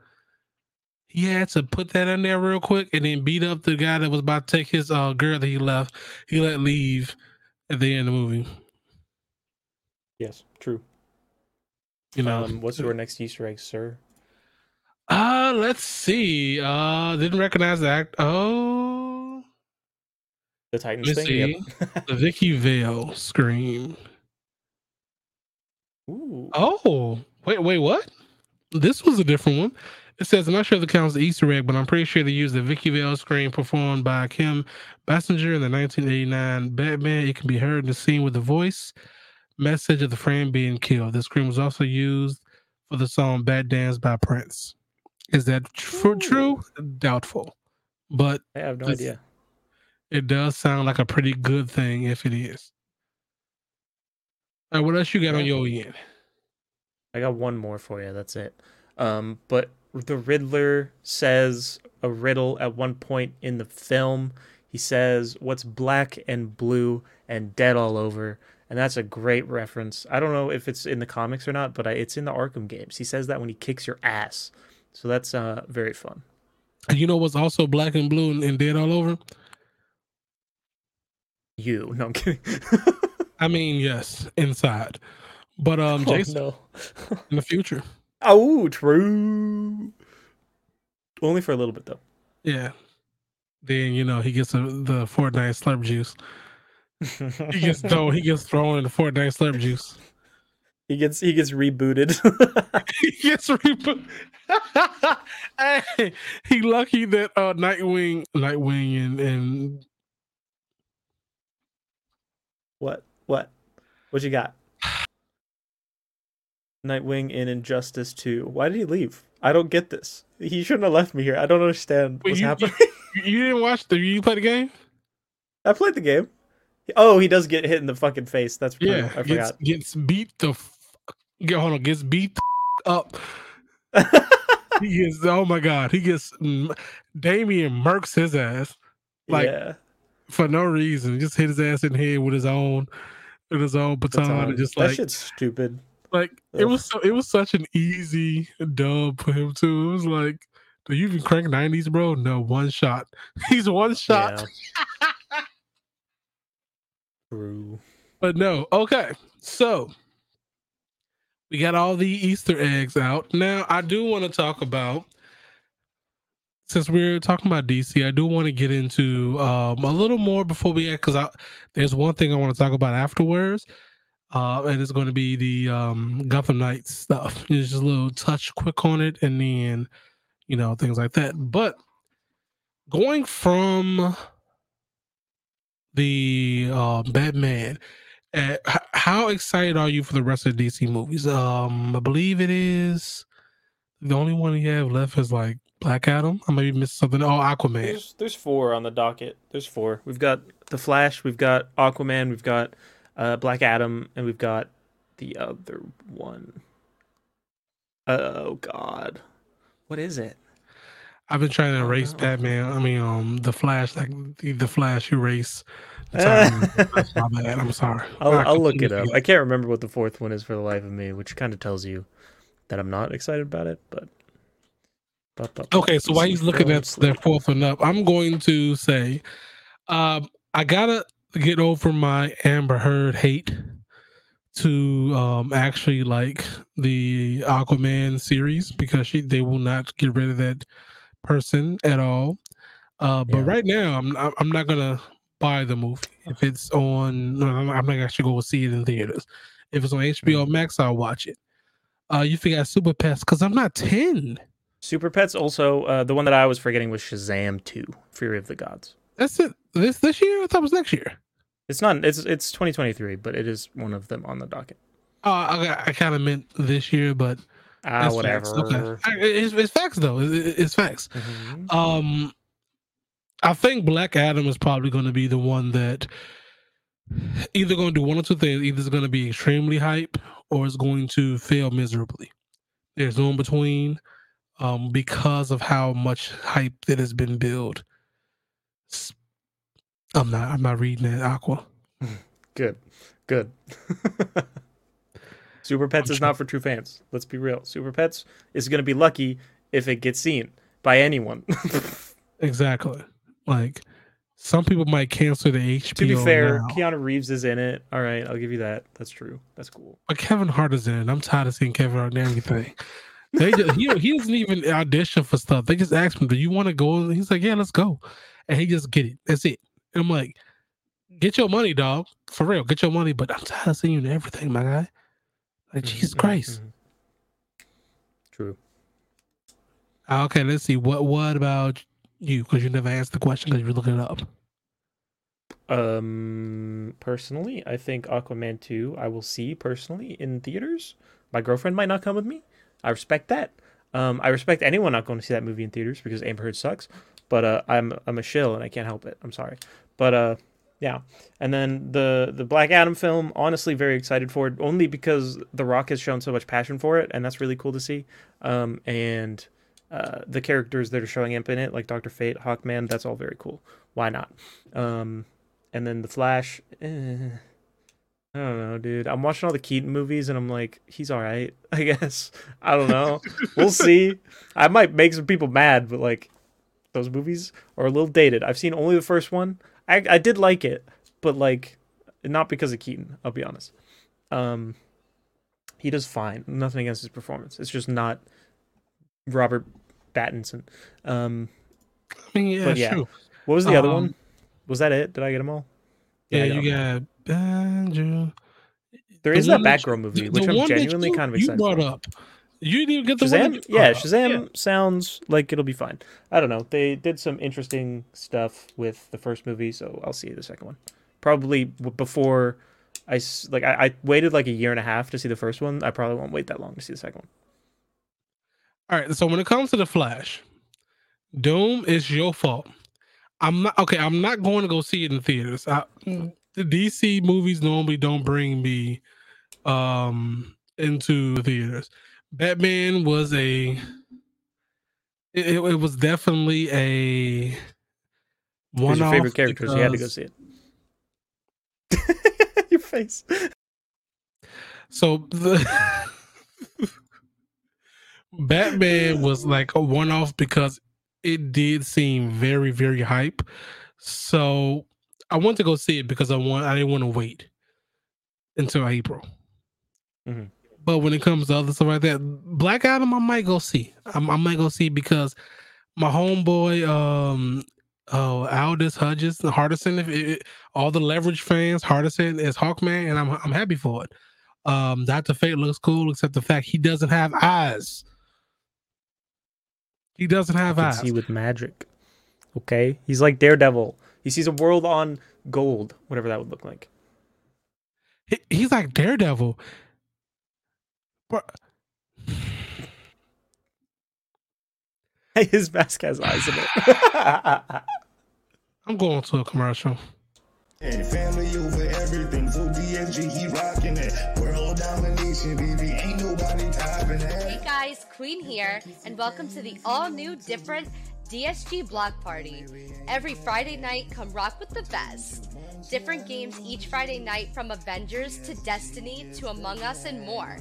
He had to put that in there real quick and then beat up the guy that was about to take his girl that he left. He let leave at the end of the movie. Yes, true. What's your next Easter egg, sir? Let's see. Didn't recognize the act. Oh. The Titans thing. Yep. The Vicky Vale scream. Ooh. Oh, wait, what? This was a different one. It says, I'm not sure if it counts as Easter egg, but I'm pretty sure they used the Vicky Vale scream performed by Kim Basinger in the 1989 Batman. It can be heard in the scene with the voice message of the friend being killed. The scream was also used for the song Bad Dance by Prince. Is that true? Doubtful. But I have no idea. It does sound like a pretty good thing if it is. All right, what else you got on your end? I got one more for you. That's it. But the Riddler says a riddle at one point in the film. He says, "What's black and blue and dead all over?" And that's a great reference. I don't know if it's in the comics or not, but it's in the Arkham games. He says that when he kicks your ass. So that's very fun. And you know what's also black and blue and dead all over? You. No, I'm kidding. I mean, yes, inside, but Jason in the future. Oh, true. Only for a little bit, though. Yeah. Then, you know, he gets the Fortnite slurp juice. He gets thrown in the Fortnite slurp juice. He gets rebooted. He gets rebooted. Hey, he lucky that Nightwing and what you got? Nightwing in Injustice 2. Why did he leave? I don't get this. He shouldn't have left me here. I don't understand what's happening. You didn't watch you play the game? I played the game. Oh, he does get hit in the fucking face. That's pretty, yeah. I forgot. Gets beat the. Hold on. Gets beat the up. He is. Oh my god. He gets. Damian murks his ass, like, yeah, for no reason. He just hit his ass in the head with his own baton. And just like, that shit's stupid. Like, ugh. it was such an easy dub for him too. It was like, do you even crank 90s, bro? No, one shot. He's one shot. Yeah. True. But no, okay. So we got all the Easter eggs out. Now I do want to talk about, since we're talking about DC, I do want to get into a little more before we get, because there's one thing I want to talk about afterwards, and it's going to be the Gotham Knights stuff. It's just a little touch quick on it, and then, you know, things like that. But going from the Batman, how excited are you for the rest of the DC movies? I believe it is the only one you have left is like Black Adam. I maybe missed something. Oh, Aquaman. There's four on the docket. There's four. We've got The Flash, we've got Aquaman, we've got Black Adam, and we've got the other one. Oh god, what is it? I've been trying to erase Batman. I mean, The Flash, like the Flash erase. That's my bad. I'm sorry. I'll look it up. I can't remember what the fourth one is for the life of me, which kind of tells you that I'm not excited about it. But okay, so while he's looking at their fourth one up, I'm going to say, I gotta get over my Amber Heard hate to actually like the Aquaman series, because they will not get rid of that person at all, but yeah. Right now I'm not gonna buy the movie if it's on. I'm not gonna actually go see it in theaters. If it's on HBO Max, I'll watch it. You figure out Super Pets, because I'm not 10. Super Pets also. The one that I was forgetting was Shazam 2: Fury of the Gods. That's it. This year? I thought it was next year. It's not. It's 2023, but it is one of them on the docket. Oh, I kind of meant this year, but. Whatever. Okay. It's facts, though. It's facts. Mm-hmm. I think Black Adam is probably going to be the one that either going to do one or two things. Either it's going to be extremely hype, or it's going to fail miserably. There's no in between, because of how much hype that has been built. I'm not reading that, Aqua. Good. Super Pets is not for true fans. Let's be real. Super Pets is going to be lucky if it gets seen by anyone. Exactly. Like, some people might cancel the HBO. To be fair, now. Keanu Reeves is in it. All right, I'll give you that. That's true. That's cool. But Kevin Hart is in it. I'm tired of seeing Kevin Hart in everything. He doesn't even audition for stuff. They just ask him, "Do you want to go?" And he's like, "Yeah, let's go." And he just get it. That's it. And I'm like, "Get your money, dog. For real, get your money." But I'm tired of seeing you in everything, my guy. Like, Jesus Christ. True. Okay, let's see. What about you? Because you never asked the question because you were looking it up. Personally, I think Aquaman 2 I will see personally in theaters. My girlfriend might not come with me. I respect that. I respect anyone not going to see that movie in theaters because Amber Heard sucks. But I'm a shill and I can't help it. I'm sorry. But yeah, and then the Black Adam film, honestly very excited for it, only because The Rock has shown so much passion for it, and that's really cool to see. And the characters that are showing up in it, like Dr. Fate, Hawkman, that's all very cool. Why not? And then The Flash, I don't know, dude. I'm watching all the Keaton movies, and I'm like, he's all right, I guess. I don't know. We'll see. I might make some people mad, but like, those movies are a little dated. I've seen only the first one. I did like it, but like, not because of Keaton, I'll be honest. He does fine. Nothing against his performance. It's just not Robert Pattinson. I mean, yeah. True. What was the other one? Was that it? Did I get them all? Yeah, you got Banjo. There is that Batgirl movie, which I'm genuinely kind of excited for. You brought up. You didn't even get the Shazam? One. Yeah, Shazam sounds like it'll be fine. I don't know. They did some interesting stuff with the first movie, so I'll see the second one. Probably before I waited like a year and a half to see the first one. I probably won't wait that long to see the second one. All right. So when it comes to the Flash, Doom is your fault. I'm not going to go see it in theaters. The DC movies normally don't bring me into theaters. Batman was it was definitely a one-off. Your favorite characters, you had to go see it. Your face. So Batman was like a one-off because it did seem very, very hype. So I wanted to go see it because I didn't want to wait until April. Mm-hmm. But when it comes to other stuff like that, Black Adam, I might go see. I might go see because my homeboy, Aldous Hodges, Hardison, all the Leverage fans, Hardison is Hawkman, and I'm happy for it. Dr. Fate looks cool, except the fact he doesn't have eyes. He doesn't have eyes. See with magic, okay? He's like Daredevil. He sees a world on gold, whatever that would look like. He's like Daredevil. His mask has eyes in it. I'm going to a commercial. Hey, family over everything. So DSG, he rocking it. World domination, baby. Ain't nobody topping it. Hey guys, Queen here, and welcome to the all-new, different DSG block party. Every Friday night, come rock with the best. Different games each Friday night, from Avengers to Destiny to Among Us and more.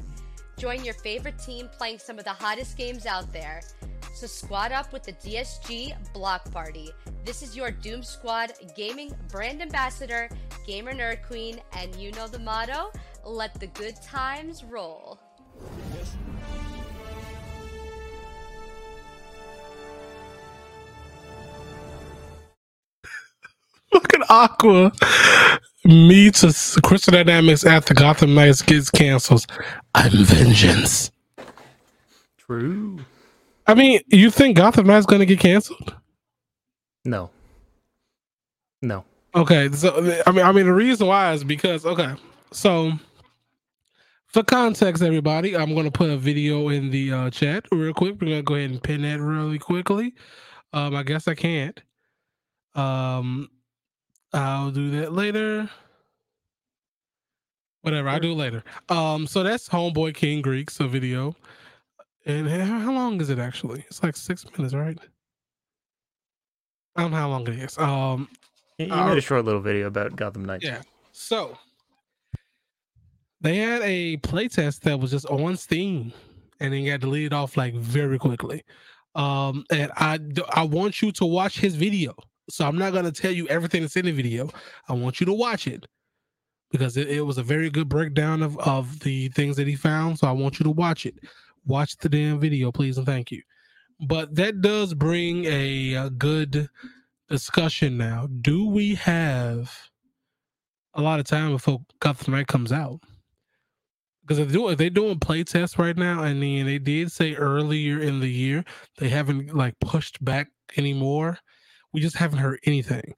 Join your favorite team playing some of the hottest games out there. So squad up with the DSG Block Party. This is your Doom Squad gaming brand ambassador, gamer nerd queen, and you know the motto, let the good times roll. Look at Aqua. Meets Crystal Dynamics after Gotham Knights gets cancels. I'm vengeance. True. I mean, you think Gotham Knights going to get canceled? No. Okay, so I mean, the reason why is because so for context, everybody, I'm going to put a video in the chat real quick. We're going to go ahead and pin that really quickly. I guess I can't. I'll do that later. Whatever, I'll do it later. So that's Homeboy King Greek's video. And how long is it actually? It's like 6 minutes, right? I don't know how long it is. You made a short little video about Gotham Knights. Yeah. So they had a playtest that was just on Steam, and then got deleted off like very quickly. And I want you to watch his video. So I'm not going to tell you everything that's in the video. I want you to watch it because it was a very good breakdown of the things that he found. So I want you to watch it. Watch the damn video, please, and thank you. But that does bring a good discussion now. Do we have a lot of time before Gotham Knights comes out? Because if they're doing play tests right now, and then they did say earlier in the year, they haven't like pushed back anymore. We just haven't heard anything.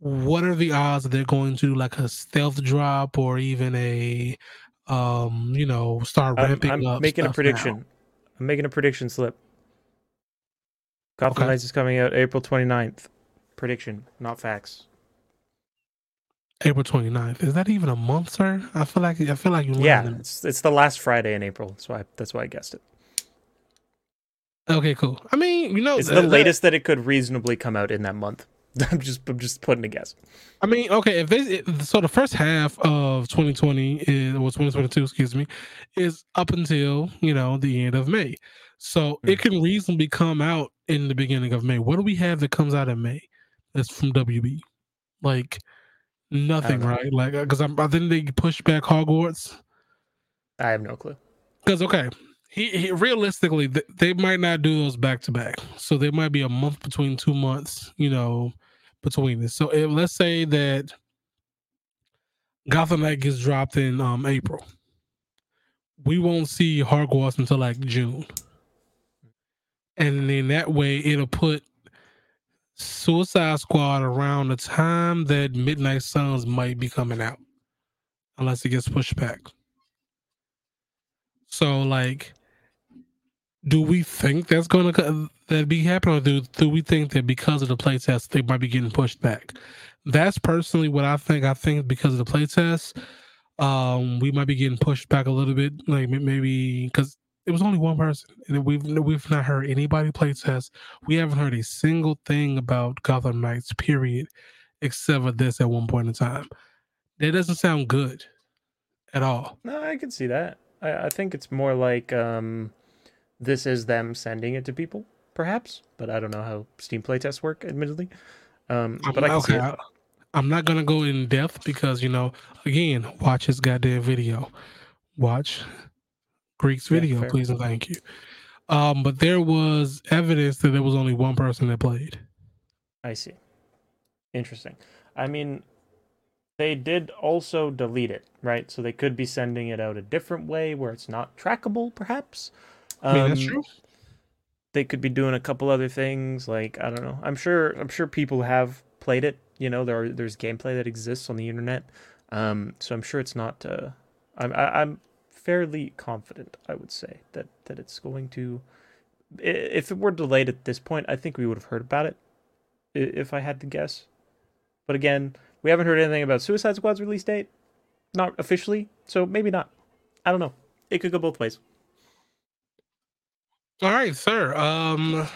What are the odds that they're going to do like a stealth drop or even a, start ramping up? I'm making a prediction. Now. I'm making a prediction slip. Gotham Knights is coming out April 29th. Prediction, not facts. April 29th. Is that even a month, sir? I feel like you're lying. Yeah, it's the last Friday in April. That's why I guessed it. Okay, cool. I mean, it's the latest that it could reasonably come out in that month. I'm just putting a guess. I mean, okay, so the first half of 2022, is up until, the end of May. So it can reasonably come out in the beginning of May. What do we have that comes out in May? That's from WB. Like nothing, right? Like, because I think they pushed back Hogwarts. I have no clue. Because, okay, he realistically, they might not do those back to back. So there might be a month between 2 months, you know, between this. So if, let's say that Gotham Knight gets dropped in April. We won't see Hogwarts until like June. And then that way it'll put Suicide Squad around the time that Midnight Suns might be coming out. Unless it gets pushed back. So, like, do we think that's going to that be happening? Or do we think that because of the playtest, they might be getting pushed back? That's personally what I think. I think because of the playtest, we might be getting pushed back a little bit. Like, maybe because it was only one person. And we've not heard anybody playtest. We haven't heard a single thing about Gotham Knights, period, except for this at one point in time. That doesn't sound good at all. No, I can see that. I think it's more like this is them sending it to people, perhaps. But I don't know how Steam playtests work, admittedly. But I can see it. I'm not going to go in depth because, you know, again, watch his goddamn video. Watch Greek's video, fair. Please and thank you. But there was evidence that there was only one person that played. I see. Interesting. I mean... They did also delete it, right? So they could be sending it out a different way where it's not trackable, perhaps. I mean, that's true. They could be doing a couple other things, like, I don't know. I'm sure people have played it. You know, there's gameplay that exists on the internet. So I'm sure it's not... I'm fairly confident, I would say, that it's going to... If it were delayed at this point, I think we would have heard about it, if I had to guess. But again... We haven't heard anything about Suicide Squad's release date. Not officially, so maybe not. I don't know. It could go both ways. All right, sir.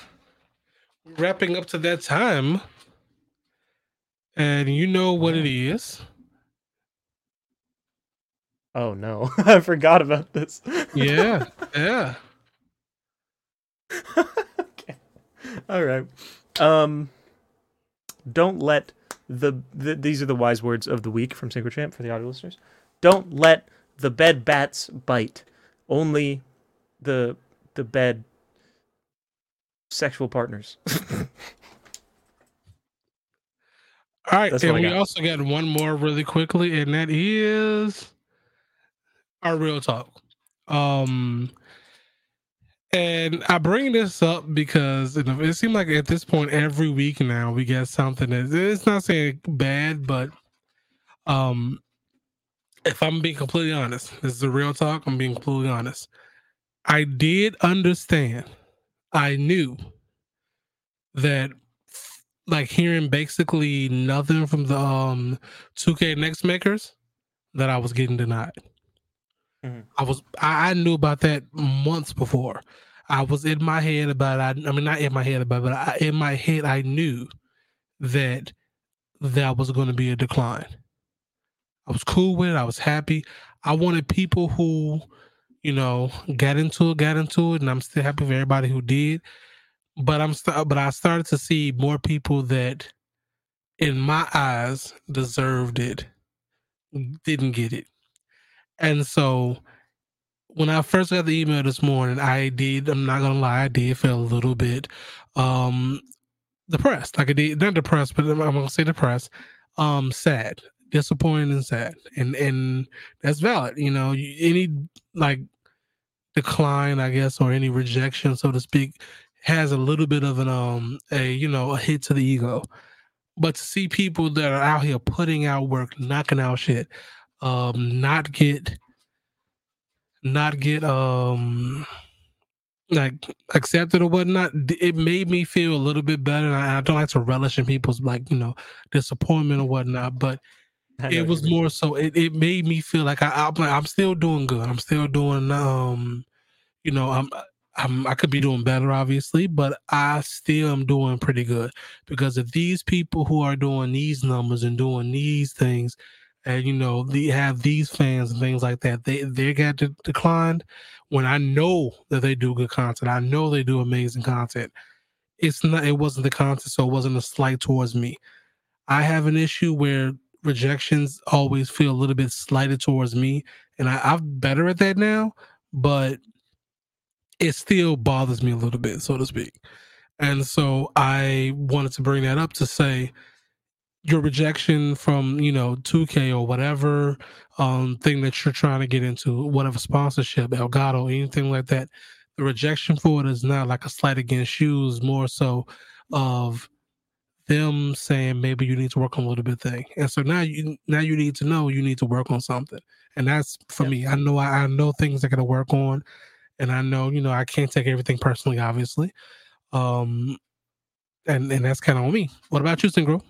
Wrapping up to that time. And you know what it is. Oh, no. I forgot about this. Yeah. Yeah. Okay. All right. Don't let... These are the wise words of the week from Synchrochamp for the audio listeners. Don't let the bed bats bite. Only the bed sexual partners. All right, and we also got one more really quickly, and that is our real talk. And I bring this up because it seems like at this point every week now we get something that it's not saying bad, but if I'm being completely honest, this is the real talk. I'm being completely honest. I did understand. I knew that, like, hearing basically nothing from the 2K Next makers, that I was getting denied. I knew about that months before. I was in my head about it. I mean, not in my head about it, but in my head, I knew that there was going to be a decline. I was cool with it. I was happy. I wanted people who, you know, got into it, and I'm still happy for everybody who did. But I started to see more people that, in my eyes, deserved it, didn't get it. And so when I first got the email this morning, I'm not going to lie, I did feel a little bit depressed. Like, I did, not depressed, but I'm going to say depressed, sad, disappointed and sad. And that's valid. You know, any, like, decline, I guess, or any rejection, so to speak, has a little bit of a hit to the ego. But to see people that are out here putting out work, knocking out shit, not get like accepted or whatnot, it made me feel a little bit better. And I don't like to relish in people's, like, you know, disappointment or whatnot, but it was more so it made me feel like I'm still doing good. I'm still doing I could be doing better, obviously, but I still am doing pretty good, because if these people who are doing these numbers and doing these things, and, you know, they have these fans and things like that, They got declined. When I know that they do good content, I know they do amazing content. It wasn't the content, so it wasn't a slight towards me. I have an issue where rejections always feel a little bit slighted towards me, and I'm better at that now, but it still bothers me a little bit, so to speak. And so I wanted to bring that up to say your rejection from, 2K or whatever thing that you're trying to get into, whatever sponsorship, Elgato, anything like that, the rejection for it is not like a slight against you, it's more so of them saying maybe you need to work on a little bit thing. And so now you need to know you need to work on something. And that's for me. I know things I gotta work on, and I know, I can't take everything personally, obviously. And that's kind of on me. What about you, Singro?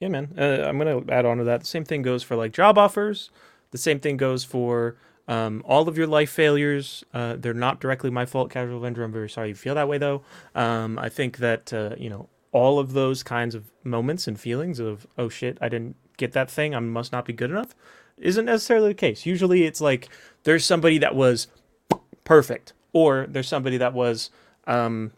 Yeah, man. I'm going to add on to that. The same thing goes for like job offers. The same thing goes for all of your life failures. They're not directly my fault, Casual Avenger. I'm very sorry you feel that way, though. I think that, all of those kinds of moments and feelings of, oh, shit, I didn't get that thing, I must not be good enough, isn't necessarily the case. Usually it's like there's somebody that was perfect, or there's somebody that was... the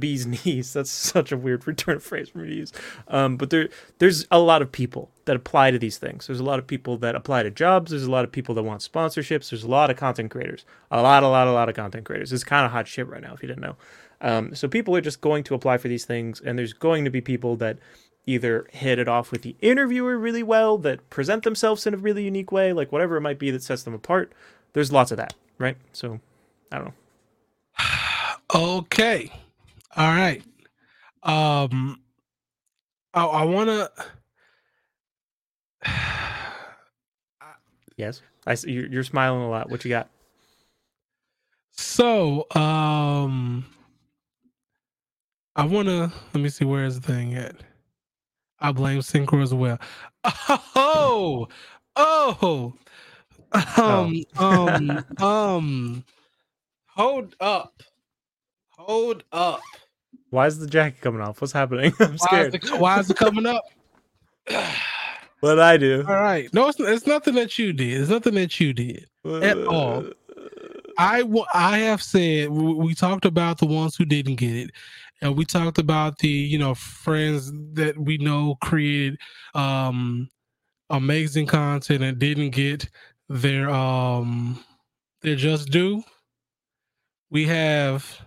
bee's knees. That's such a weird return phrase for me to use. But there's a lot of people that apply to these things. There's a lot of people that apply to jobs. There's a lot of people that want sponsorships. There's a lot of content creators. A lot of content creators. It's kind of hot shit right now, if you didn't know. So people are just going to apply for these things, and there's going to be people that either hit it off with the interviewer really well, that present themselves in a really unique way, like whatever it might be that sets them apart. There's lots of that, right? So, I don't know. Okay. All right. I want to. Yes. I see you're smiling a lot. What you got? So, I want to, let me see, where is the thing at? I blame Synchro as well. Hold up. Why is the jacket coming off? What's happening? I'm scared. Why is it coming up? What did I do? All right. No, it's nothing that you did. It's nothing that you did at all. I have said, we talked about the ones who didn't get it. And we talked about the, friends that we know created amazing content and didn't get their just due. We have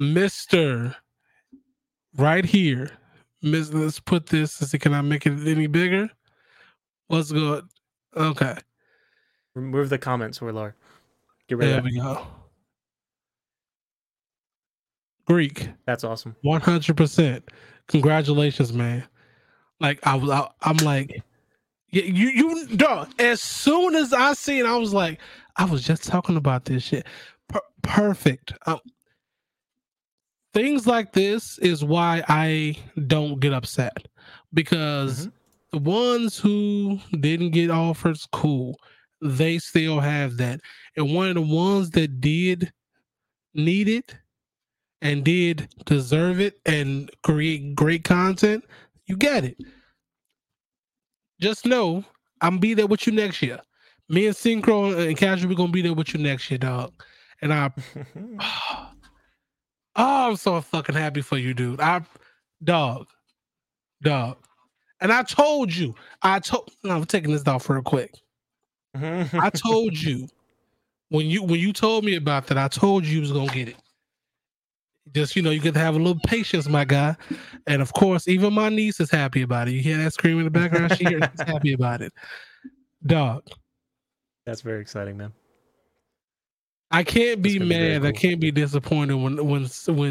Mr. right here. Let's put this. Let's see, can I make it any bigger? What's good? Okay. Remove the comments, we're lower. Get rid of that. There we go. Greek. That's awesome. 100%. Congratulations, man. Like I'm like, you dog. As soon as I seen, I was like, I was just talking about this shit. Perfect. Things like this is why I don't get upset, because the ones who didn't get offers, cool. They still have that. And one of the ones that did need it and did deserve it and create great content, you get it. Just know I'm be there with you next year. Me and Synchro and Casual, we're going to be there with you next year, dog. And I'm so fucking happy for you, dude. Dog. And I'm taking this off real quick. I told you when you told me about that, I told you was going to get it. Just, you get to have a little patience, my guy. And of course, even my niece is happy about it. You hear that scream in the background? She's happy about it. Dog. That's very exciting, man. I can't be mad. Cool. I can't be disappointed when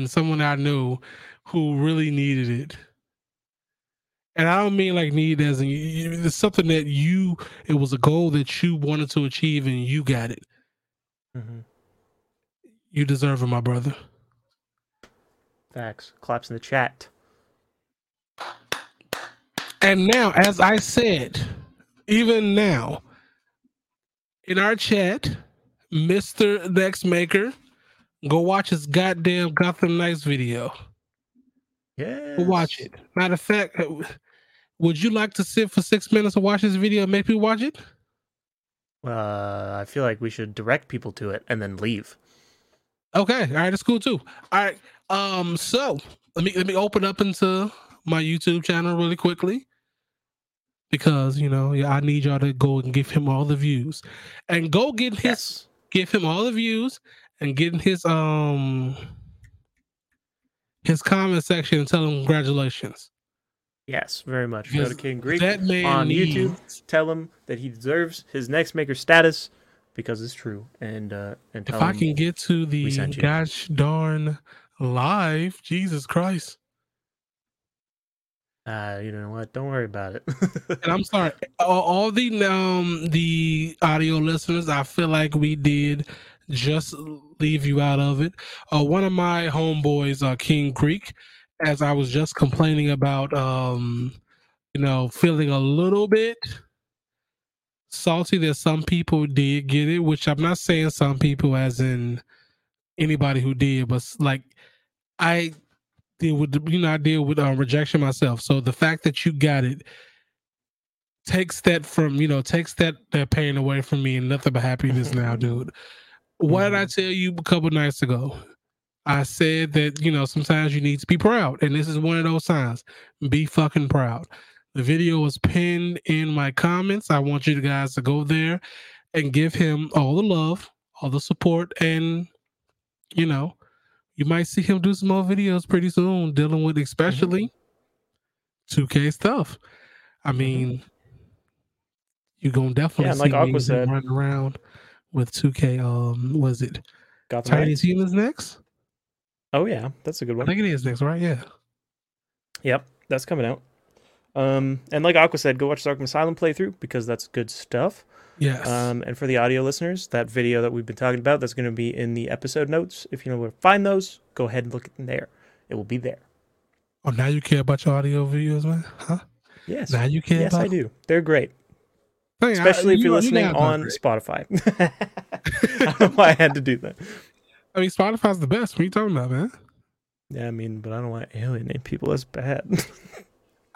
someone I knew who really needed it. And I don't mean like need as in it's something that it was a goal that you wanted to achieve and you got it. Mm-hmm. You deserve it, my brother. Facts. Claps in the chat. And now, as I said, even now, in our chat, Mr. Next Maker, go watch his goddamn Gotham Knights video. Yeah, watch it. Matter of fact, would you like to sit for 6 minutes and watch this video and make people watch it? I feel like we should direct people to it and then leave. Okay, all right, that's cool too. All right, so let me open up into my YouTube channel really quickly because, you know, I need y'all to go and give him all the views. And go get his, yes. Give him all the views and get in his comment section and tell him congratulations. Yes, very much. Go to King Greek on YouTube. Tell him that he deserves his next maker status because it's true. And tell if I can get to the gosh darn live, Jesus Christ. You know what? Don't worry about it. And I'm sorry, all the audio listeners. I feel like we did just leave you out of it. One of my homeboys, King Greek. As I was just complaining about, you know, feeling a little bit salty that some people did get it, which I'm not saying some people as in anybody who did, but like I deal with, you know, I deal with rejection myself. So the fact that you got it takes that from, you know, takes that pain away from me and nothing but happiness now, dude. What did I tell you a couple nights ago? I said that, you know, sometimes you need to be proud. And this is one of those signs. Be fucking proud. The video was pinned in my comments. I want you guys to go there and give him all the love, all the support. And, you know, you might see him do some more videos pretty soon dealing with especially 2K stuff. I mean, you're going to definitely see me running around with 2K. Was it Tiny's Healers next? Oh, yeah. That's a good one. I think it is next, right? Yeah. Yep. That's coming out. And like Aqua said, go watch the Arkham Asylum playthrough because that's good stuff. Yes. And for the audio listeners, that video that we've been talking about, that's going to be in the episode notes. If you know where to find those, go ahead and look in there. It will be there. Oh, now you care about your audio videos, man? Huh? Yes. Now you care about them? Yes, I do. They're great. Hey, especially if you're listening on Spotify. I don't know why I had to do that. I mean, Spotify's the best. What are you talking about, man? Yeah, I mean, but I don't want to alienate people. That's bad.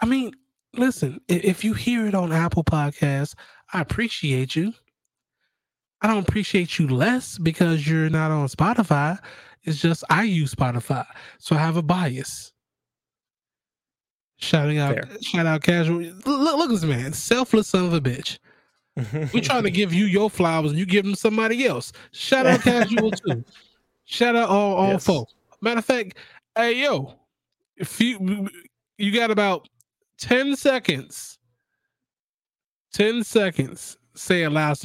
I mean, listen, if you hear it on Apple Podcasts, I appreciate you. I don't appreciate you less because you're not on Spotify. It's just I use Spotify, so I have a bias. Shout out casual. Look at this man, selfless son of a bitch. We're trying to give you your flowers and you give them somebody else. Shout out casual too. Shout out all folks. Matter of fact, hey, yo, if you got about 10 seconds, 10 seconds, say it loud,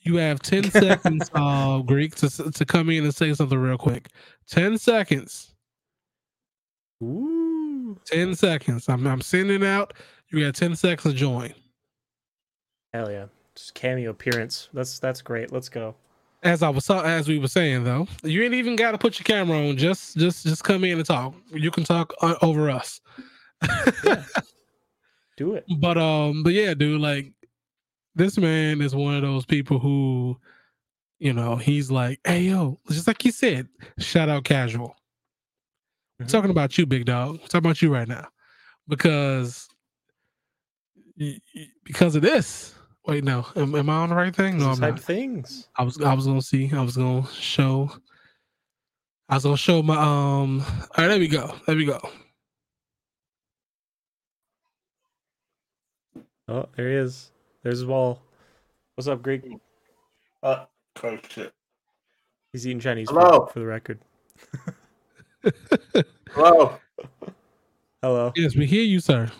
you have 10 seconds, Greek, to come in and say something real quick. 10 seconds. Ooh. 10 seconds. I'm sending out. You got 10 seconds to join. Hell yeah. Just cameo appearance. That's great. Let's go. As we were saying though, you ain't even got to put your camera on. Just come in and talk. You can talk over us. Yeah. Do it. But yeah, dude. Like, this man is one of those people who, you know, he's like, hey yo, just like you said, shout out casual. Mm-hmm. I'm talking about you, big dog. I'm talking about you right now, because of this. Wait, no. Am I on the right thing? No, I'm not. Things. I was gonna see. I was gonna show my all right, there we go. Oh, there he is. There's his ball. What's up, Greg? Shit. He's eating Chinese food for the record. Hello. Hello. Yes, we hear you, sir.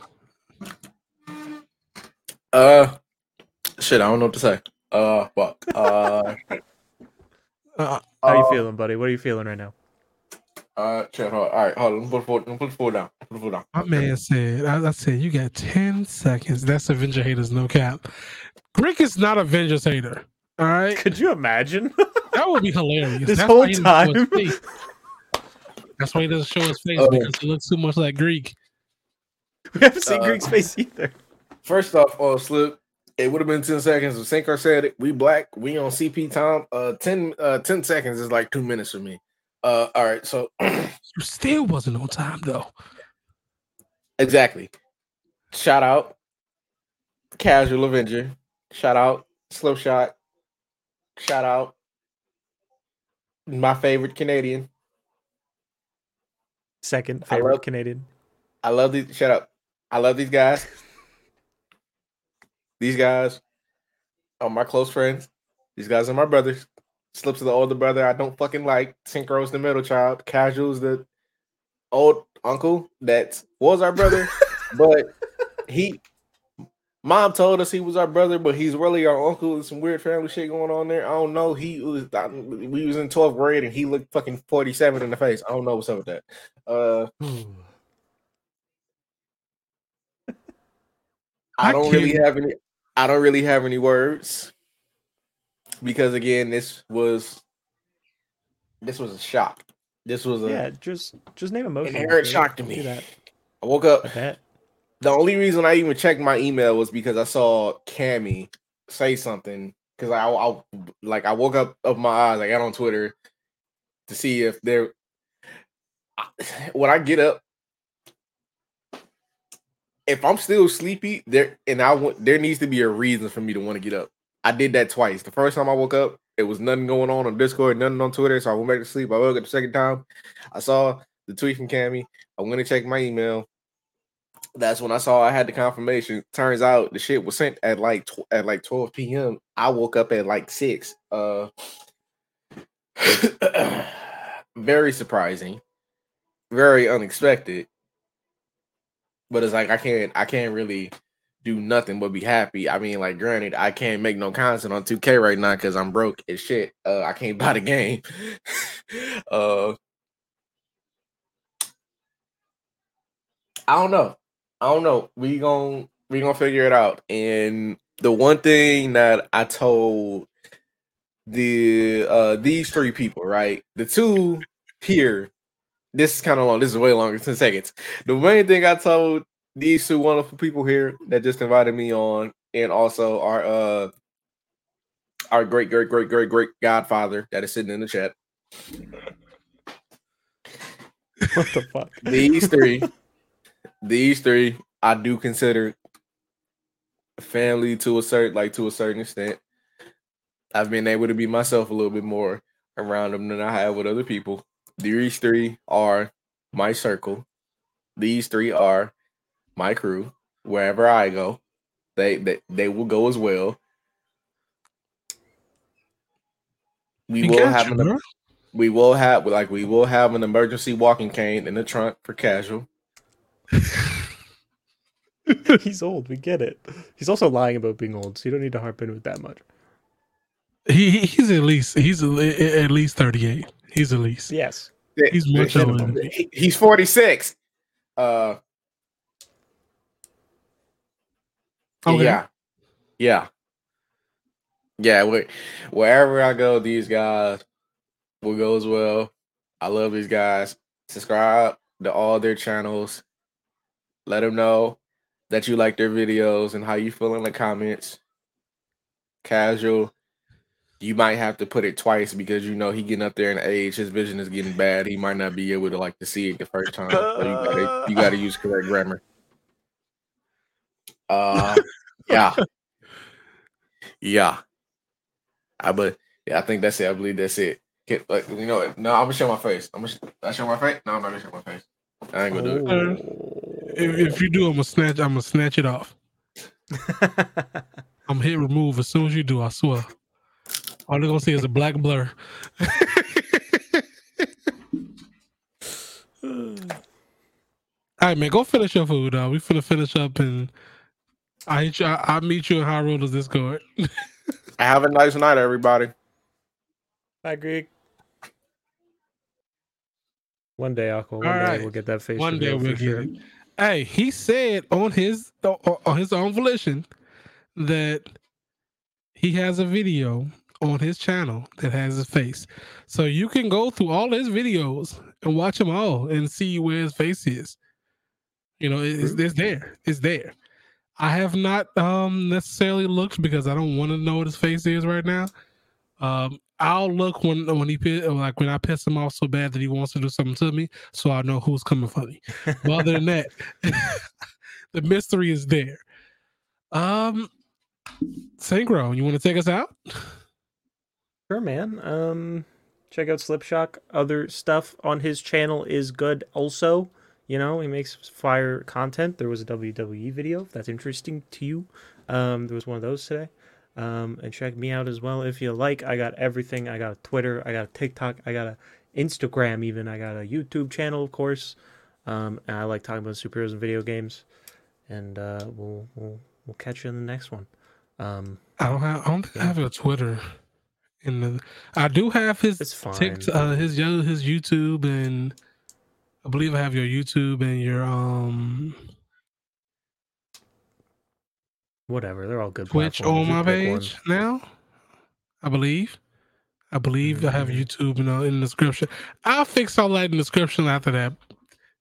Shit, I don't know what to say. Fuck. How you feeling, buddy? What are you feeling right now? Shit, hold on. All right, hold on. Put the phone down. My man said, as I said, you got 10 seconds. That's Avenger haters, no cap. Greg is not Avengers hater. All right? Could you imagine? That would be hilarious. This whole time. That's why he doesn't show his face, because he looks too much like Greek. We haven't seen Greek's face either. First off, Slip. It would have been 10 seconds if Sinkar said it. We black. We on CP time. 10 seconds is like 2 minutes for me. All right. So you still wasn't on time though. Exactly. Shout out Casual Avenger. Shout out Slow Shot. Shout out my favorite Canadian. Second favorite Canadian. I love these. Shut up. I love these guys. These guys are my close friends. These guys are my brothers. Slips of the older brother I don't fucking like. Synchro's the middle child. Casual's the old uncle that was our brother. But he... Mom told us he was our brother, but he's really our uncle. There's some weird family shit going on there. I don't know. We was in 12th grade and he looked fucking 47 in the face. I don't know what's up with that. I don't really have any words because again, this was a shock. This was a just name emotion. Inherent shock to me. I woke up. The only reason I even checked my email was because I saw Cammy say something. Because I woke up my eyes. I got on Twitter to see if there. When I get up, if I'm still sleepy, there needs to be a reason for me to want to get up. I did that twice. The first time I woke up, it was nothing going on Discord, nothing on Twitter, so I went back to sleep. I woke up the second time. I saw the tweet from Cammy. I went and checked my email. That's when I saw I had the confirmation. Turns out the shit was sent at like 12 p.m. I woke up at like 6. Very surprising, very unexpected. But it's like I can't really do nothing but be happy. I mean, like, granted, I can't make no content on 2K right now because I'm broke as shit. I can't buy the game. I don't know. We gonna figure it out. And the one thing that I told the these three people, right? The two here, this is kind of long. This is way longer, 10 seconds. The main thing I told these two wonderful people here that just invited me on, and also our great, great, great, great, great godfather that is sitting in the chat. What the fuck? These three, I do consider family to a certain extent. I've been able to be myself a little bit more around them than I have with other people. These three are my circle. These three are my crew. Wherever I go, they will go as well. We will have an emergency walking cane in the trunk for casual. He's old, we get it. He's also lying about being old, so you don't need to harp in with that much. He's at least 38. He's at least, yes, he's much older. He's 46. Okay. Yeah. Wherever I go, these guys will go as well. I love these guys. Subscribe to all their channels. Let them know that you like their videos and how you feel in the comments. Casual, you might have to put it twice because you know he getting up there in age. His vision is getting bad. He might not be able to like to see it the first time. So you gotta use correct grammar. I think that's it. I believe that's it. I'm gonna show my face. I show my face. No, I'm not gonna show my face. I ain't gonna do it. If you do, I'm gonna snatch it off. I'm hit remove as soon as you do. I swear. All they're gonna see is a black blur. All right, man, go finish your food. We finna finish up, and I'll meet you in High Rollers Discord. Have a nice night, everybody. Bye, Greg. One day, Aqua. One day we'll get that face. One day we'll get it. Hey, he said on his own volition that he has a video on his channel that has his face. So you can go through all his videos and watch them all and see where his face is. You know, it's there. It's there. I have not necessarily looked because I don't want to know what his face is right now. I'll look when I piss him off so bad that he wants to do something to me, so I know who's coming for me. But other than that, the mystery is there. Synchro, you want to take us out? Sure, man. Check out Slipshock. Other stuff on his channel is good also. You know, he makes fire content. There was a WWE video, if that's interesting to you. There was one of those today. And check me out as well if you like. I got everything. I got a Twitter. I got a TikTok. I got a Instagram even. I got a YouTube channel, of course. And I like talking about superheroes and video games. And we'll catch you in the next one. I don't think I have a Twitter. I do have his TikTok, his YouTube, and I believe I have your YouTube and your whatever. They're all good. Twitch platforms. On my page now, I believe I have YouTube in the description. I'll fix all that in the description after that.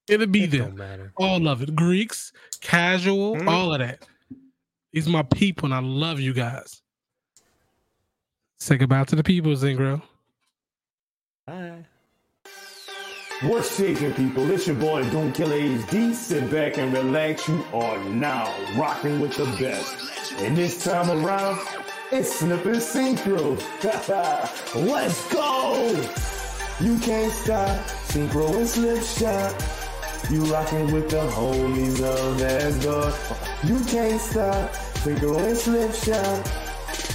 It'll be there. Don't matter. All of it. Greeks, casual, all of that. These are my people, and I love you guys. Say goodbye to the people, Zingro. Bye. What's shaking, people? It's your boy, Don't Kill HD. Sit back and relax. You are now rocking with the best. And this time around, it's Slippin' Synchro. Let's go! You can't stop. Synchro and Slip Shot. You rockin' with the homies of that door. You can't stop. Synchro and Slip Shot.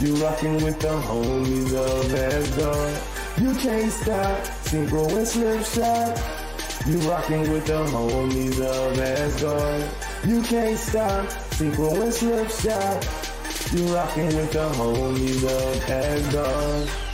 You rockin' with the homies of that door. You can't stop. Synchro and Slip Shot. You rockin' with the homies of that door. You can't stop. Synchro and Slip Shot. You rockin' with the homies of that door.